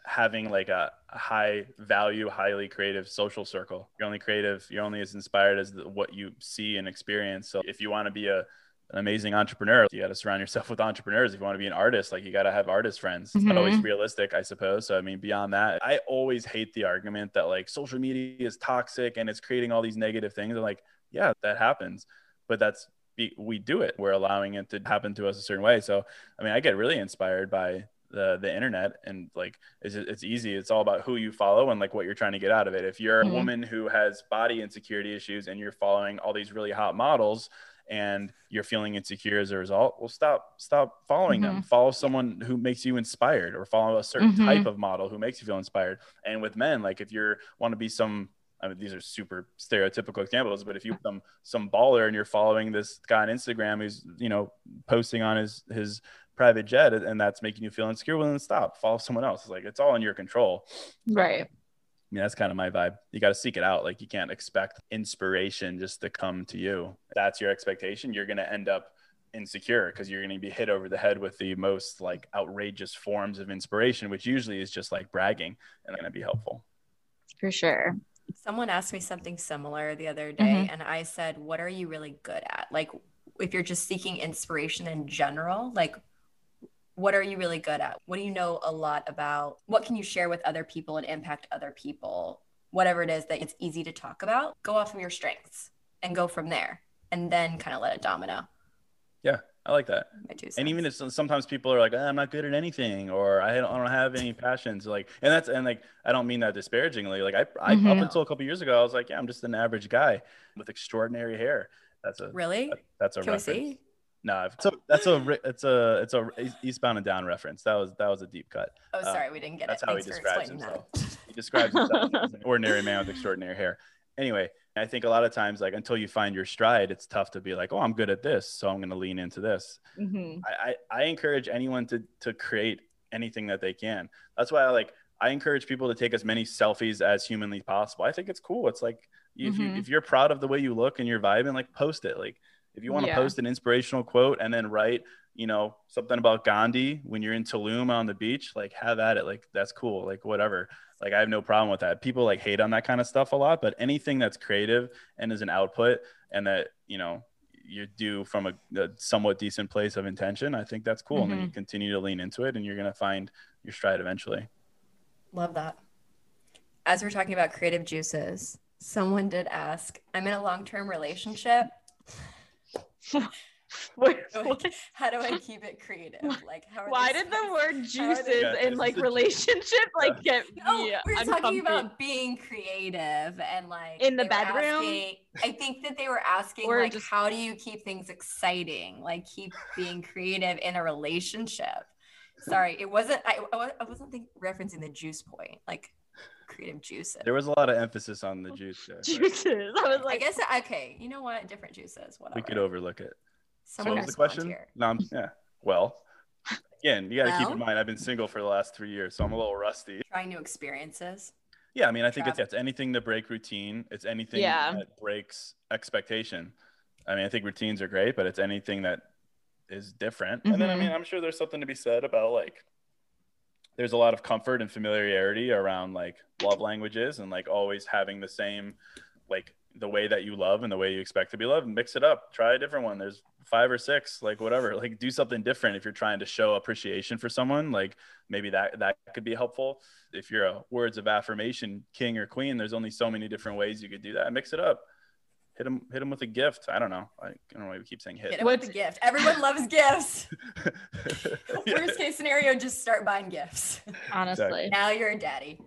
having like a high value, highly creative social circle. You're only creative. You're only as inspired as the, what you see and experience. So if you want to be a an amazing entrepreneur, you got to surround yourself with entrepreneurs. If you want to be an artist, like you got to have artist friends. Mm-hmm. It's not always realistic, I suppose. So, I mean, beyond that, I always hate the argument that like social media is toxic and it's creating all these negative things. I'm like, yeah, that happens, but that's, we do it. We're allowing it to happen to us a certain way. So, I mean, I get really inspired by the the internet, and like, it's, it's easy. It's all about who you follow and like what you're trying to get out of it. If you're mm-hmm. a woman who has body insecurity issues and you're following all these really hot models, and you're feeling insecure as a result, well, stop, stop following mm-hmm. them. Follow someone who makes you inspired, or follow a certain mm-hmm. type of model who makes you feel inspired. And with men, like if you're want to be some, I mean, these are super stereotypical examples, but if you become some baller and you're following this guy on Instagram who's, you know, posting on his, his private jet, and that's making you feel insecure, well, then stop, follow someone else. It's like, it's all in your control. Right. I mean, that's kind of my vibe. You got to seek it out. Like you can't expect inspiration just to come to you. If that's your expectation, you're going to end up insecure because you're going to be hit over the head with the most like outrageous forms of inspiration, which usually is just like bragging, and going to be helpful. For sure. Someone asked me something similar the other day mm-hmm. and I said, what are you really good at? Like if you're just seeking inspiration in general, like what are you really good at? What do you know a lot about? What can you share with other people and impact other people? Whatever it is that it's easy to talk about, go off of your strengths and go from there, and then kind of let it domino. Yeah, I like that. And even if sometimes people are like, eh, I'm not good at anything, or I don't, I don't have any passions. Like, and that's, and like, I don't mean that disparagingly. Like I, I mm-hmm. up until a couple of years ago, I was like, yeah, I'm just an average guy with extraordinary hair. That's a, really? That, that's a can reference. We see? No, so that's a it's a it's a Eastbound and Down reference. That was that was a deep cut. Oh, sorry, we didn't get uh, it. That's how Thanks he describes himself. That. He describes himself as an ordinary man with extraordinary hair. Anyway, I think a lot of times, like until you find your stride, it's tough to be like, oh, I'm good at this, so I'm going to lean into this. Mm-hmm. I, I I encourage anyone to to create anything that they can. That's why I like I encourage people to take as many selfies as humanly possible. I think it's cool. It's like if mm-hmm. you if you're proud of the way you look and your vibe, and like post it. Like if you want to yeah. post an inspirational quote and then write, you know, something about Gandhi when you're in Tulum on the beach, like have at it. Like, that's cool. Like, whatever. Like, I have no problem with that. People like hate on that kind of stuff a lot, but anything that's creative and is an output and that, you know, you do from a, a somewhat decent place of intention, I think that's cool. Mm-hmm. And then you continue to lean into it and you're going to find your stride eventually. Love that. As we're talking about creative juices, someone did ask, I'm in a long-term relationship. Wait, how, do I, how do I keep it creative? Like, how are why did the word juices yeah, and like relationship like get no, me we're talking about being creative and like in the bedroom asking, I think that they were asking or like just, how do you keep things exciting, like keep being creative in a relationship? Sorry, it wasn't I, I wasn't think, referencing the juice point, like creative juices. There was a lot of emphasis on the juice there. Juices. Right? I was like, I guess, okay, you know what? Different juices, whatever. We could overlook it. Someone so what was the question? No, I'm, yeah. Well, again, you got to well, keep in mind, I've been single for the last three years, so I'm a little rusty. Trying new experiences. Yeah, I mean, I think it's, it's anything to break routine. It's anything yeah. that breaks expectation. I mean, I think routines are great, but it's anything that is different. Mm-hmm. And then, I mean, I'm sure there's something to be said about, like, there's a lot of comfort and familiarity around, like, love languages and, like, always having the same, like, the way that you love and the way you expect to be loved. Mix it up. Try a different one. There's five or six, like, whatever. Like, do something different. If you're trying to show appreciation for someone, like, maybe that that could be helpful. If you're a words of affirmation king or queen, there's only so many different ways you could do that. Mix it up. Hit them, hit them with a gift. I don't know. I, I don't know why we keep saying hit. Hit them with a gift. Everyone loves gifts. Yeah. Worst case scenario, just start buying gifts. Honestly. Exactly. Now you're a daddy.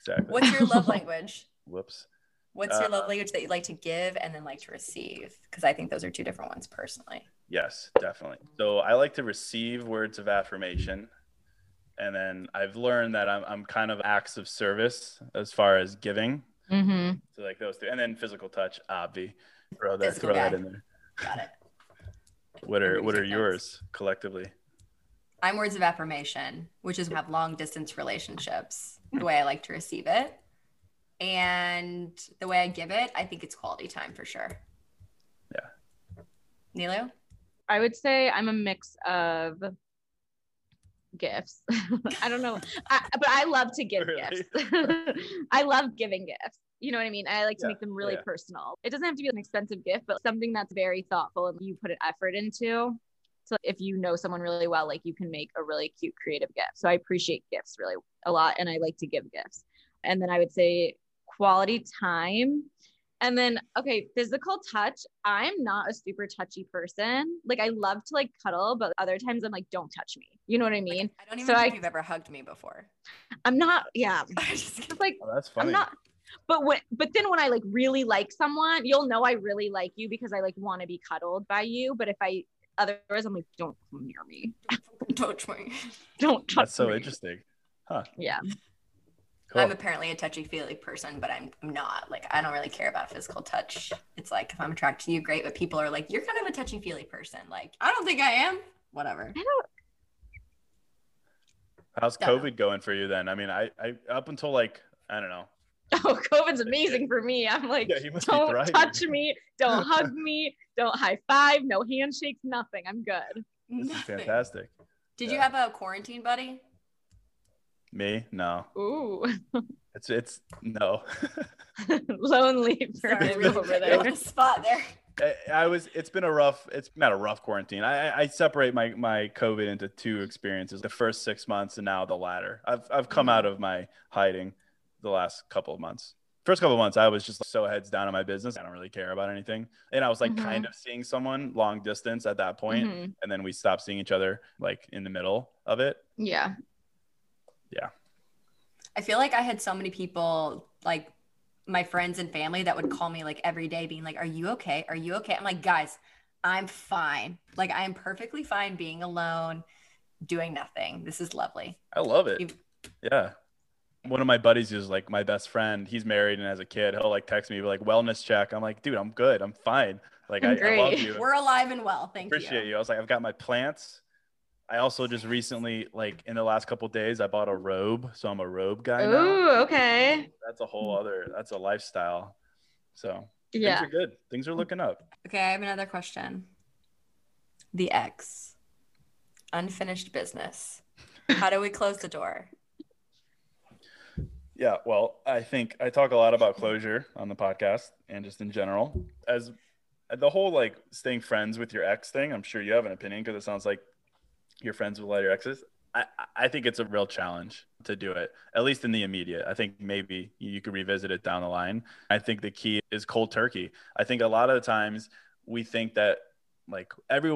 Exactly. What's your love language? Whoops. What's uh, your love language that you like to give and then like to receive? Because I think those are two different ones personally. Yes, definitely. So I like to receive words of affirmation. And then I've learned that I'm, I'm kind of acts of service as far as giving. Mm-hmm. So like those two, and then physical touch, obvi. Throw that, physical throw guy. that in there. Got it. What are what are yours collectively? I'm words of affirmation, which is have long distance relationships. The way I like to receive it, and the way I give it, I think it's quality time for sure. Yeah. Nilo? I would say I'm a mix of gifts. I don't know, I, but I love to give really? gifts. I love giving gifts. You know what I mean? I like to yeah, make them really yeah. personal. It doesn't have to be an expensive gift, but something that's very thoughtful and you put an effort into. So if you know someone really well, like you can make a really cute creative gift. So I appreciate gifts really a lot, and I like to give gifts. And then I would say quality time. And then, okay, physical touch. I'm not a super touchy person. Like I love to like cuddle, but other times I'm like, don't touch me. You know what I mean? Like, I don't even so think I, you've ever hugged me before. I'm not, yeah. Just like, oh, that's funny. I'm not, but when, but then when I like really like someone, you'll know I really like you because I like want to be cuddled by you. But if I, otherwise I'm like, don't come near me. Don't touch me. Don't touch me. That's so me. Interesting. Huh? Yeah. Cool. I'm apparently a touchy-feely person, but I'm not. Like, I don't really care about physical touch. It's like, if I'm attracted to you, great. But people are like, you're kind of a touchy-feely person. Like, I don't think I am. Whatever. I don't... How's don't COVID know. going for you then? I mean, I, I up until like, I don't know. Oh, COVID's amazing yeah. for me. I'm like, yeah, don't touch me. Don't hug me. Don't high five. No handshakes. Nothing. I'm good. This nothing. is fantastic. Did yeah. you have a quarantine buddy? Me? No. Ooh. It's it's no. Lonely for over there. There's a spot there. I, I was. It's been a rough. It's not a rough quarantine. I I separate my my COVID into two experiences: the first six months and now the latter. I've I've come out of my hiding the last couple of months. First couple of months, I was just so heads down on my business. I don't really care about anything. And I was like mm-hmm. kind of seeing someone long distance at that point, mm-hmm. and then we stopped seeing each other like in the middle of it. Yeah. Yeah. I feel like I had so many people, like my friends and family, that would call me like every day being like, are you okay? Are you okay? I'm like, guys, I'm fine. Like I am perfectly fine being alone, doing nothing. This is lovely. I love it. You've- yeah. One of my buddies is like my best friend. He's married and has a kid. He'll like text me like wellness check. I'm like, dude, I'm good. I'm fine. Like I, I love you. We're alive and well. Thank Appreciate you. Appreciate you. I was like, I've got my plants. I also just recently, like in the last couple of days, I bought a robe. So I'm a robe guy Ooh, now. Ooh, okay. That's a whole other, that's a lifestyle. So yeah. things are good. Things are looking up. Okay, I have another question. The ex. Unfinished business. How do we close the door? Yeah, well, I think I talk a lot about closure on the podcast and just in general. As the whole like staying friends with your ex thing, I'm sure you have an opinion because it sounds like your friends with lighter exes. I, I think it's a real challenge to do it, at least in the immediate. I think maybe you could revisit it down the line. I think the key is cold turkey. I think a lot of the times we think that like every,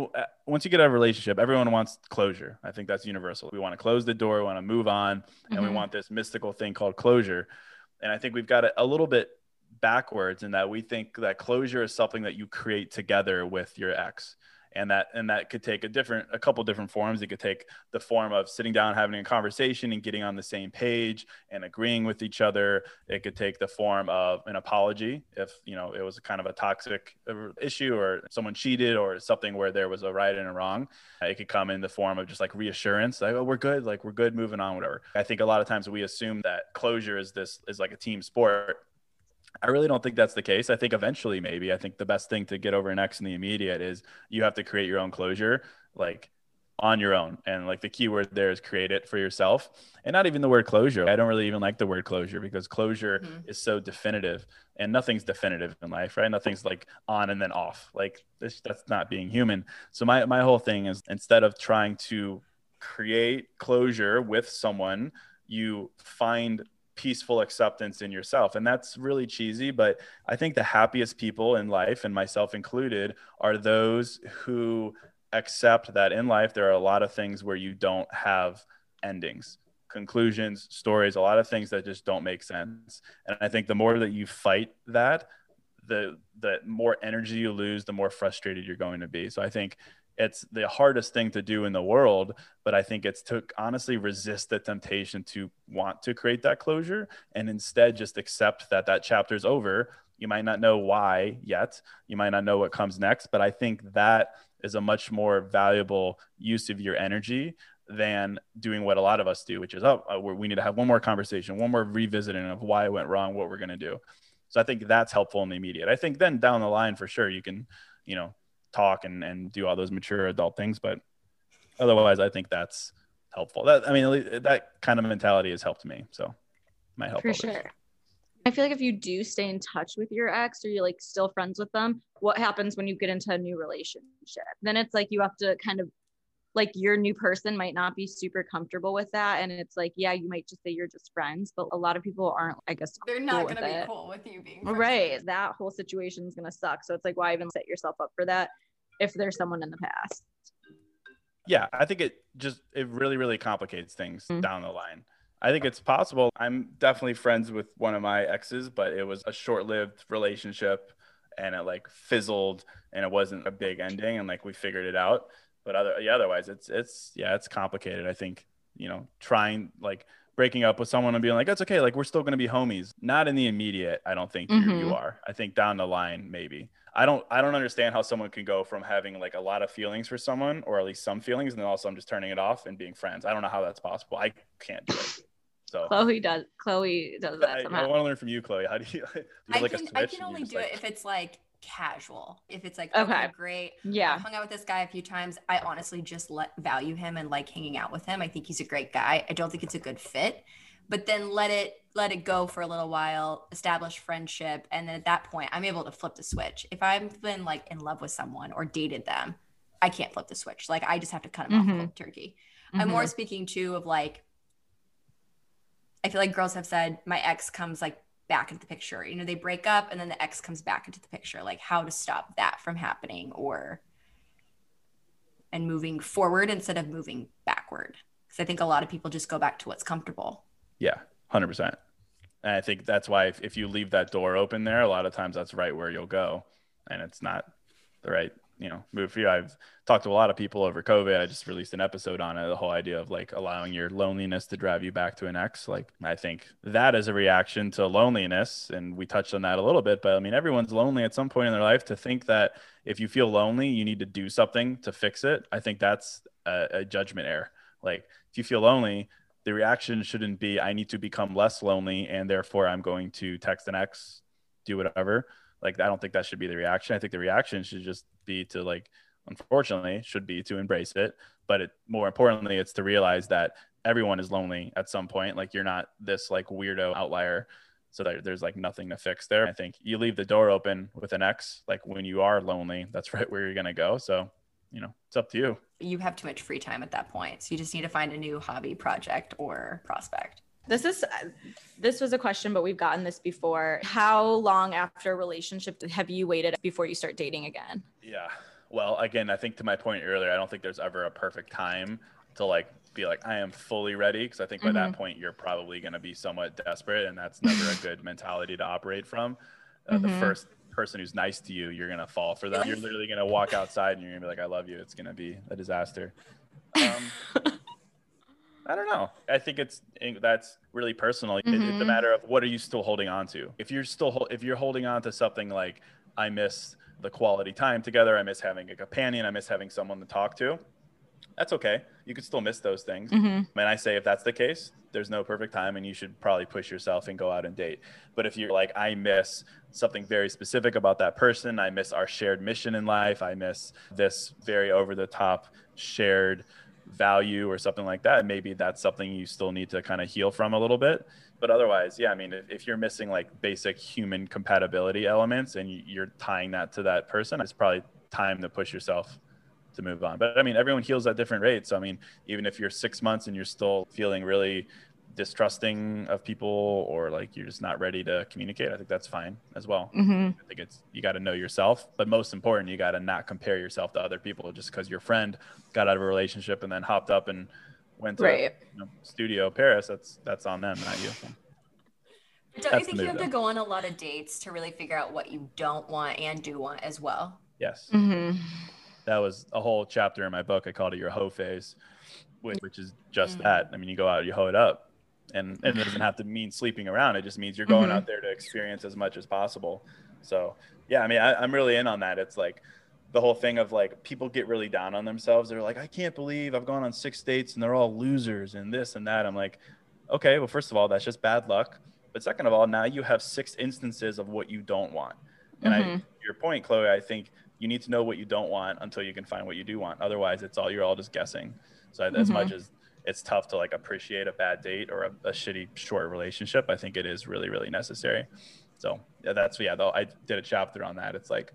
once you get out of a relationship, everyone wants closure. I think that's universal. We want to close the door, we want to move on, mm-hmm. and we want this mystical thing called closure. And I think we've got it a little bit backwards in that we think that closure is something that you create together with your ex. And that, and that could take a different, a couple different forms. It could take the form of sitting down, having a conversation and getting on the same page and agreeing with each other. It could take the form of an apology. If, you know, it was kind of a toxic issue or someone cheated or something where there was a right and a wrong, it could come in the form of just like reassurance, like, oh, we're good. Like we're good, moving on, whatever. I think a lot of times we assume that closure is this, is like a team sport. I really don't think that's the case. I think eventually, maybe, I think the best thing to get over an ex in the immediate is you have to create your own closure, like on your own. And like the key word there is create it for yourself. And not even the word closure. I don't really even like the word closure because closure mm-hmm. is so definitive, and nothing's definitive in life, right? Nothing's like on and then off. Like this, that's not being human. So my, my whole thing is, instead of trying to create closure with someone, you find peaceful acceptance in yourself. And that's really cheesy, but I think the happiest people in life, and myself included, are those who accept that in life, there are a lot of things where you don't have endings, conclusions, stories, a lot of things that just don't make sense. And I think the more that you fight that, the, the more energy you lose, the more frustrated you're going to be. So I think it's the hardest thing to do in the world, but I think it's to honestly resist the temptation to want to create that closure and instead just accept that that chapter's over. You might not know why yet. You might not know what comes next, but I think that is a much more valuable use of your energy than doing what a lot of us do, which is, oh, we need to have one more conversation, one more revisiting of why it went wrong, what we're going to do. So I think that's helpful in the immediate. I think then down the line, for sure, you can, you know, talk and, and do all those mature adult things. But otherwise, I think that's helpful. That, I mean, that kind of mentality has helped me. So might help. For sure. I feel like if you do stay in touch with your ex, or you're like still friends with them, what happens when you get into a new relationship? Then it's like, you have to kind of like, your new person might not be super comfortable with that. And it's like, yeah, you might just say you're just friends, but a lot of people aren't, I guess, they're cool not going to be it. cool with you being friends. Right. That whole situation is going to suck. So it's like, why even set yourself up for that if there's someone in the past? Yeah. I think it just, it really, really complicates things mm-hmm. down the line. I think it's possible. I'm definitely friends with one of my exes, but it was a short-lived relationship and it like fizzled and it wasn't a big ending. And like, we figured it out. But other, yeah, otherwise it's, it's, yeah, it's complicated. I think, you know, trying like breaking up with someone and being like, that's okay. Like, we're still going to be homies. Not in the immediate. I don't think mm-hmm. you are. I think down the line, maybe. I don't, I don't understand how someone can go from having like a lot of feelings for someone, or at least some feelings, and then also I'm just turning it off and being friends. I don't know how that's possible. I can't do it. So Chloe does, Chloe does that somehow. I, I want to learn from you, Chloe. How do you, do you I, like can, a I can only do like, it if it's like casual. If it's like, okay, okay great. Yeah. I've hung out with this guy a few times. I honestly just let value him and like hanging out with him. I think he's a great guy. I don't think it's a good fit, but then let it, let it go for a little while, establish friendship. And then at that point I'm able to flip the switch. If I've been like in love with someone or dated them, I can't flip the switch. Like I just have to cut them mm-hmm. off cold turkey. Mm-hmm. I'm more speaking too of like, I feel like girls have said my ex comes like back into the picture, you know, they break up and then the ex comes back into the picture, like how to stop that from happening or, and moving forward instead of moving backward. Cause I think a lot of people just go back to what's comfortable. Yeah. one hundred percent. And I think that's why if, if you leave that door open there, a lot of times that's right where you'll go, and it's not the right, you know, move for you. I've talked to a lot of people over COVID. I just released an episode on it. The whole idea of like allowing your loneliness to drive you back to an ex. Like, I think that is a reaction to loneliness. And we touched on that a little bit, but I mean, everyone's lonely at some point in their life. To think that if you feel lonely, you need to do something to fix it, I think that's a, a judgment error. Like if you feel lonely, the reaction shouldn't be, I need to become less lonely and therefore I'm going to text an ex, do whatever. Like, I don't think that should be the reaction. I think the reaction should just be to like, unfortunately, should be to embrace it. But it, more importantly, it's to realize that everyone is lonely at some point. Like you're not this like weirdo outlier. So that there's like nothing to fix there. I think you leave the door open with an ex, like when you are lonely, that's right where you're going to go. So, you know, it's up to you. You have too much free time at that point. So you just need to find a new hobby, project, or prospect. This is, this was a question, but we've gotten this before. How long after a relationship have you waited before you start dating again? Yeah. Well, again, I think to my point earlier, I don't think there's ever a perfect time to like be like, I am fully ready. Cause I think by mm-hmm. that point, you're probably going to be somewhat desperate, and that's never a good mentality to operate from. Uh, mm-hmm. The first person who's nice to you, you're going to fall for them. You're literally going to walk outside and you're going to be like, I love you. It's going to be a disaster. Um, I don't know. I think it's that's really personal. Mm-hmm. it, it's a matter of what are you still holding on to? If you're still if you're holding on to something like, I miss the quality time together, I miss having a companion, I miss having someone to talk to, that's okay. You could still miss those things. Mm-hmm. And I say if that's the case, there's no perfect time and you should probably push yourself and go out and date. But if you're like, I miss something very specific about that person, I miss our shared mission in life, I miss this very over-the-top shared value or something like that, maybe that's something you still need to kind of heal from a little bit. But otherwise, yeah, I mean, if, if you're missing like basic human compatibility elements and you're tying that to that person, it's probably time to push yourself to move on. But I mean, everyone heals at different rates. So, I mean, even if you're six months and you're still feeling really distrusting of people, or like you're just not ready to communicate, I think that's fine as well. Mm-hmm. I think it's, you got to know yourself, but most important, you got to not compare yourself to other people. Just because your friend got out of a relationship and then hopped up and went to right. you know, Studio Paris, that's that's on them, not you. Don't that's you think you have though. to go on a lot of dates to really figure out what you don't want and do want as well? Yes. Mm-hmm. That was a whole chapter in my book. I called it your hoe phase, which, which is just mm-hmm. that. I mean, you go out, you hoe it up. And, and it doesn't have to mean sleeping around. It just means you're going mm-hmm. out there to experience as much as possible. So, yeah, I mean, I, I'm really in on that. It's like the whole thing of like people get really down on themselves. They're like, I can't believe I've gone on six dates and they're all losers and this and that. I'm like, okay, well, first of all, that's just bad luck. But second of all, now you have six instances of what you don't want. And mm-hmm. I, to your point, Chloe, I think you need to know what you don't want until you can find what you do want. Otherwise, it's all you're all just guessing. So mm-hmm. as much as it's tough to like appreciate a bad date or a, a shitty short relationship, I think it is really, really necessary. So yeah, that's, yeah, though I did a chapter on that. It's like,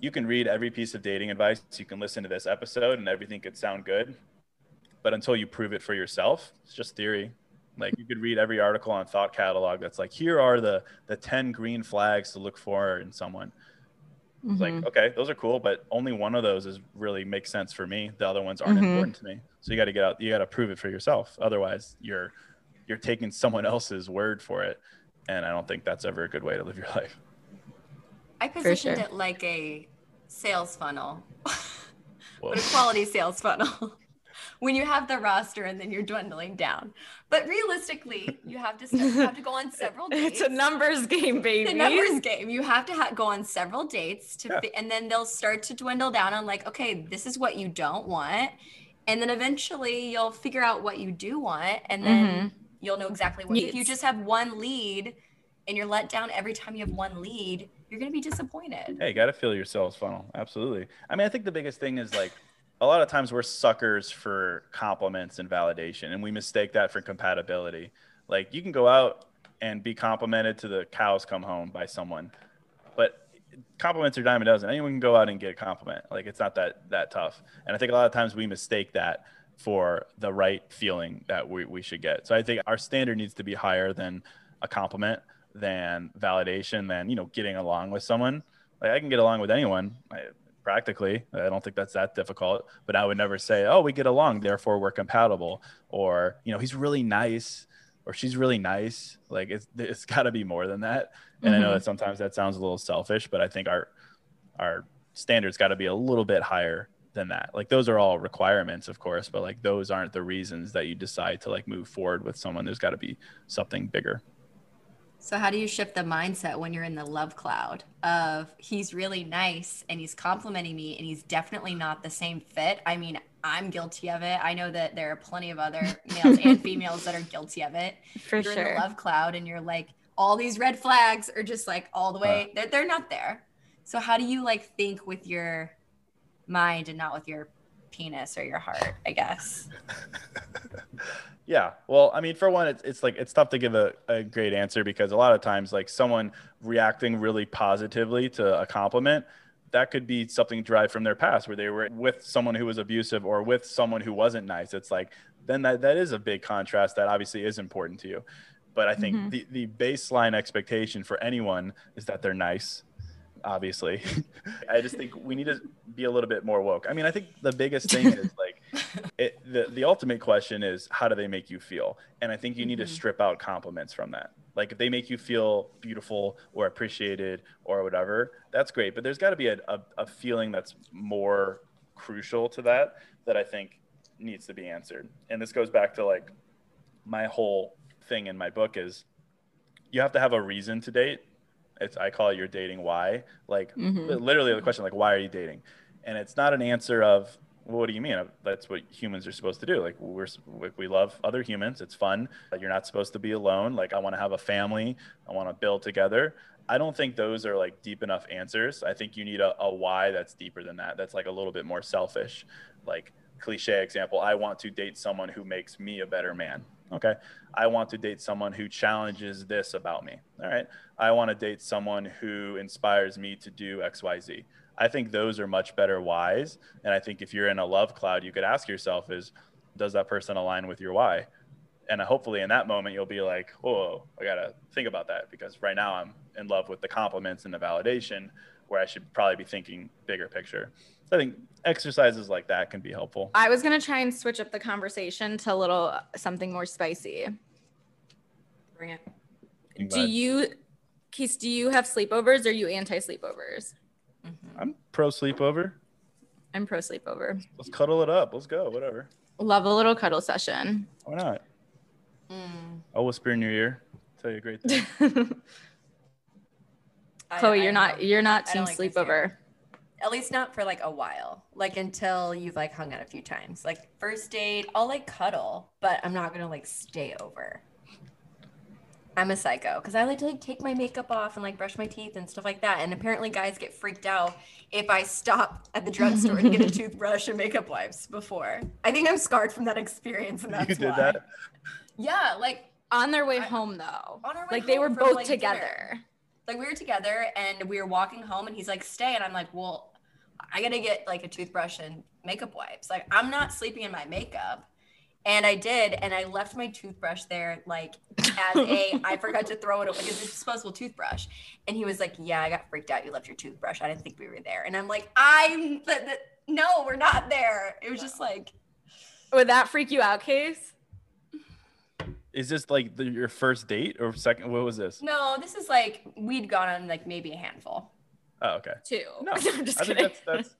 you can read every piece of dating advice. You can listen to this episode and everything could sound good, but until you prove it for yourself, it's just theory. Like you could read every article on Thought Catalog that's like, here are the, the ten green flags to look for in someone. It's mm-hmm. like, okay, those are cool, but only one of those is really makes sense for me. The other ones aren't mm-hmm. important to me. So you got to get out, you got to prove it for yourself. Otherwise you're, you're taking someone else's word for it. And I don't think that's ever a good way to live your life. I positioned sure. it like a sales funnel, but a quality sales funnel. When you have the roster and then you're dwindling down. But realistically, you have to, you have to go on several dates. It's a numbers game, baby. It's a numbers game. You have to ha- go on several dates to, yeah. fi- and then they'll start to dwindle down on like, okay, this is what you don't want. And then eventually you'll figure out what you do want. And then mm-hmm. you'll know exactly what. Yes. If you just have one lead and you're let down every time you have one lead, you're going to be disappointed. Hey, you got to fill your sales funnel. Absolutely. I mean, I think the biggest thing is like, a lot of times we're suckers for compliments and validation, and we mistake that for compatibility. Like you can go out and be complimented to the cows come home by someone, but compliments are dime a dozen. Anyone can go out and get a compliment. Like it's not that that tough. And I think a lot of times we mistake that for the right feeling that we, we should get. So I think our standard needs to be higher than a compliment, than validation, than, you know, getting along with someone. Like I can get along with anyone. I, Practically, I don't think that's that difficult, but I would never say, oh, we get along, therefore we're compatible, or, you know, he's really nice, or she's really nice. Like it's, it's gotta be more than that. And mm-hmm. I know that sometimes that sounds a little selfish, but I think our, our standards gotta be a little bit higher than that. Like those are all requirements, of course, but like those aren't the reasons that you decide to like move forward with someone. There's gotta be something bigger. So how do you shift the mindset when you're in the love cloud of he's really nice and he's complimenting me and he's definitely not the same fit? I mean, I'm guilty of it. I know that there are plenty of other males and females that are guilty of it. For you're sure. You're in the love cloud and you're like, all these red flags are just like all the way, they're, they're not there. So how do you like think with your mind and not with your penis or your heart, I guess? Yeah. Well, I mean, for one, it's, it's like, it's tough to give a, a great answer because a lot of times like someone reacting really positively to a compliment, that could be something derived from their past where they were with someone who was abusive or with someone who wasn't nice. It's like, then that, that is a big contrast that obviously is important to you. But I think mm-hmm. the, the baseline expectation for anyone is that they're nice. Obviously. I just think we need to be a little bit more woke. I mean, I think the biggest thing is like, It, the, the ultimate question is, how do they make you feel? And I think you need mm-hmm. to strip out compliments from that. Like if they make you feel beautiful or appreciated or whatever, that's great. But there's got to be a, a, a feeling that's more crucial to that, that I think needs to be answered. And this goes back to like my whole thing in my book is you have to have a reason to date. It's, I call it your dating why. Like mm-hmm. literally the question, like, why are you dating? And it's not an answer of, well, what do you mean? That's what humans are supposed to do. Like we're, we love other humans. It's fun. You're not supposed to be alone. Like I want to have a family. I want to build together. I don't think those are like deep enough answers. I think you need a, a why that's deeper than that. That's like a little bit more selfish, like cliche example. I want to date someone who makes me a better man. Okay. I want to date someone who challenges this about me. All right. I want to date someone who inspires me to do X, Y, Z. I think those are much better whys. And I think if you're in a love cloud, you could ask yourself is, does that person align with your why? And hopefully in that moment, you'll be like, oh, I got to think about that because right now I'm in love with the compliments and the validation where I should probably be thinking bigger picture. So I think exercises like that can be helpful. I was going to try and switch up the conversation to a little something more spicy. Bring it. But, do you, Case, do you have sleepovers or are you anti-sleepovers? Mm-hmm. I'm pro sleepover. I'm pro sleepover. Let's cuddle it up. Let's go. Whatever. Love a little cuddle session. Why not? Mm. I'll whisper in your ear. Tell you a great thing. Chloe, I, you're I not you're not team like sleepover. At least not for like a while. Like until you've like hung out a few times. Like first date, I'll like cuddle, but I'm not gonna like stay over. I'm a psycho because I like to like take my makeup off and like brush my teeth and stuff like that. And apparently guys get freaked out if I stop at the drugstore and get a toothbrush and makeup wipes before. I think I'm scarred from that experience. And that's you did why. That? Yeah. Like on their way I, home though. On our way like home they were both like, together. Dinner. Like we were together and we were walking home and he's like, stay. And I'm like, well, I got to get like a toothbrush and makeup wipes. Like I'm not sleeping in my makeup. And I did, and I left my toothbrush there, like, as a, I forgot to throw it away, like, it's a disposable toothbrush. And he was like, yeah, I got freaked out, you left your toothbrush, I didn't think we were there. And I'm like, I'm, th- th- no, we're not there. It was just like. Would that freak you out, Case? Is this, like, the, your first date, or second, what was this? No, this is, like, we'd gone on, like, maybe a handful. Oh, okay. Two. No, I'm just I kidding. Think that's, that's-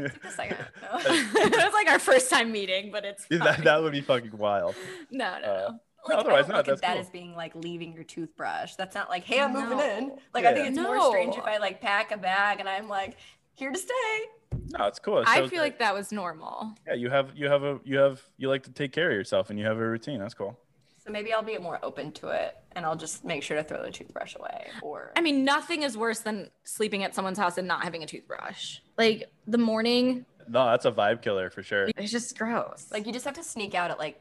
It's the second. No. It was like our first time meeting, but it's that, that would be fucking wild. No, no, uh, no. Like, otherwise, I don't not. Look at that cool. As being like leaving your toothbrush. That's not like, hey, I'm no. moving in. Like, yeah. I think it's no. more strange if I like pack a bag and I'm like here to stay. No, it's cool. It I feel great. Like that was normal. Yeah, you have, you have a, you have, you like to take care of yourself and you have a routine. That's cool. So maybe I'll be more open to it and I'll just make sure to throw the toothbrush away. Or I mean, nothing is worse than sleeping at someone's house and not having a toothbrush. Like the morning. No, that's a vibe killer for sure. It's just gross. Like you just have to sneak out at like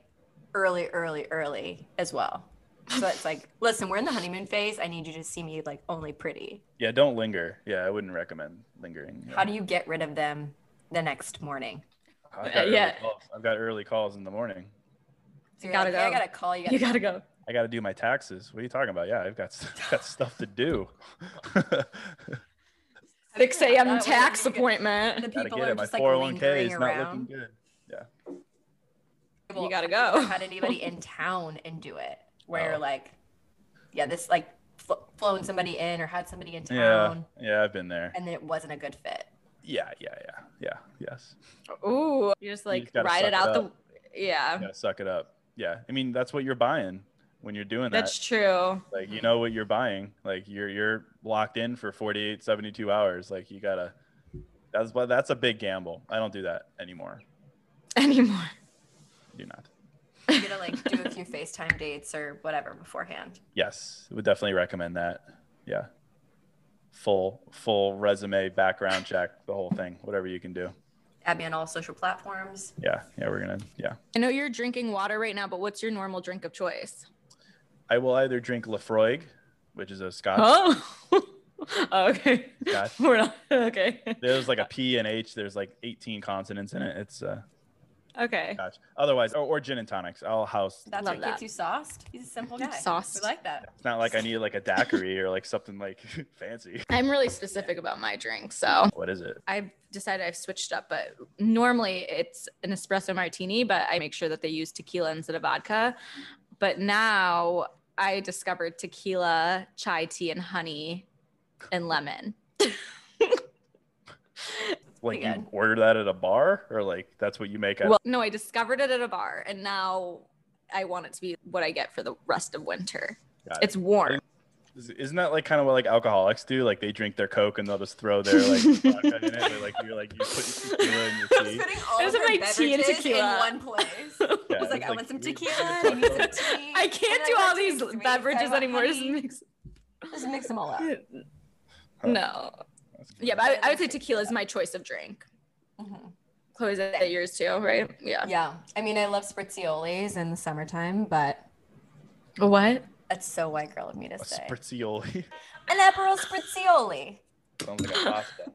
early, early, early as well. So it's like, listen, we're in the honeymoon phase. I need you to see me like only pretty. Yeah, don't linger. Yeah, I wouldn't recommend lingering. Yeah. How do you get rid of them the next morning? I've got, yeah. I've got early calls in the morning. So you gotta like, go. Hey, I gotta call you. Gotta you gotta go. I gotta do my taxes. What are you talking about? Yeah, I've got, got stuff to do. six a.m. tax appointment. The people are just like lingering around. Yeah. You gotta go. Had anybody in town and do it where oh. you're like, yeah, this like fl- flown somebody in or had somebody in town. Yeah, yeah, I've been there. And then it wasn't a good fit. Yeah, yeah, yeah, yeah, yes. Ooh, you just like you just ride it out it the. Yeah. You gotta suck it up. Yeah, I mean that's what you're buying when you're doing that. That's true. Like you know what you're buying. Like you're you're locked in for forty-eight, seventy-two hours. Like you gotta. That's why that's a big gamble. I don't do that anymore. Anymore. I do not. You're gonna like do a few FaceTime dates or whatever beforehand. Yes, would definitely recommend that. Yeah. Full full resume background check, the whole thing, whatever you can do. Add me on all social platforms. Yeah, yeah, we're gonna, yeah. I know you're drinking water right now, but what's your normal drink of choice? I will either drink Laphroaig, which is a Scotch. Oh, oh okay. Scotch. We're not, okay. There's like a P and H. There's like eighteen consonants in it. It's uh. Okay. Scotch. Otherwise, or, or gin and tonics. I'll house. That's what gets you sauced. He's a simple guy. Sauced. We like that. It's not like I need like a daiquiri or like something like fancy. I'm really specific about my drink, so. What is it? I've decided I've switched up, but normally it's an espresso martini, but I make sure that they use tequila instead of vodka. But now I discovered tequila, chai tea, and honey and lemon. Like you order that at a bar, or like that's what you make out? Well, no, I discovered it at a bar, and now I want it to be what I get for the rest of winter. Got it. It's warm. Isn't that like kind of what like alcoholics do? Like they drink their Coke and they'll just throw their like vodka in it. They're, like you're like you put tequila in your tea. I was putting all of my tea and tequila in one place. Yeah, I was like, I like, want some tequila. I need some tea. I can't do all these beverages anymore. Just mix, just mix them all up. Huh. No. Yeah, but I, I would say tequila is my choice of drink. Mm-hmm. Chloe, is that yours too, right? Yeah. Yeah. I mean, I love spritzioles in the summertime, but. What? That's so white girl of me to a say. Spritzioli. An Aperol Spritzioli. Sounds like a pasta.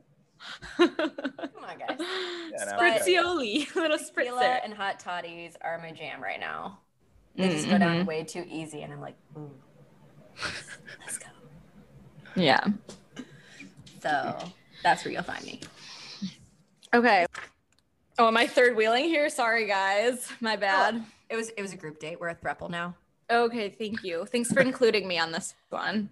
Come on, guys. Yeah, Spritzioli. Little spritzer. Tequila and hot toddies are my jam right now. They mm-hmm. just go down way too easy, and I'm like, ooh. Let's go. Yeah. So that's where you'll find me. Okay. Oh, am I third wheeling here? Sorry, guys. My bad. Oh, it was it was a group date. We're a throuple now. Okay, thank you. Thanks for including me on this one.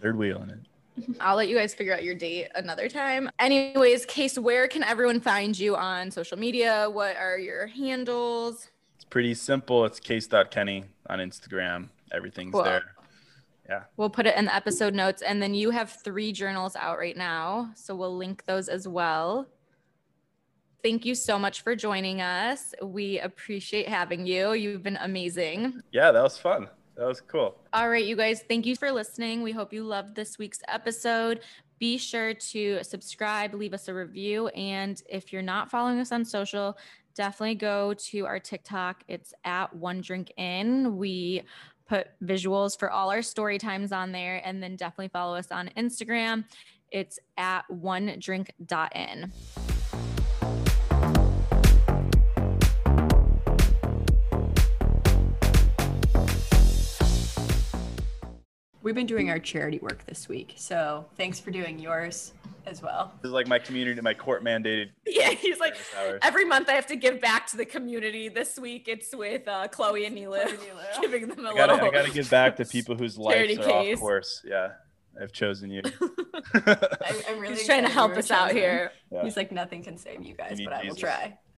Third wheel on it. I'll let you guys figure out your date another time. Anyways, Case, where can everyone find you on social media? What are your handles? It's pretty simple. It's case dot kenny on Instagram. Everything's cool. There. Yeah. We'll put it in the episode notes. And then you have three journals out right now, so we'll link those as well. Thank you so much for joining us. We appreciate having you. You've been amazing. Yeah, that was fun. That was cool. All right, you guys, thank you for listening. We hope you loved this week's episode. Be sure to subscribe, leave us a review. And if you're not following us on social, definitely go to our TikTok. It's at One Drink In. We put visuals for all our story times on there. And then definitely follow us on Instagram. It's at one drink dot in. We've been doing our charity work this week, so thanks for doing yours as well. This is like my community, my court mandated. Yeah, he's like, every month I have to give back to the community. This week it's with uh, Chloe and Nilu, giving them a I gotta, little. I gotta give back to people whose lives are case. Off course. Yeah, I've chosen you. I, I'm really he's trying to help us out here. Yeah. He's like, nothing can save you guys, you but Jesus. I will try.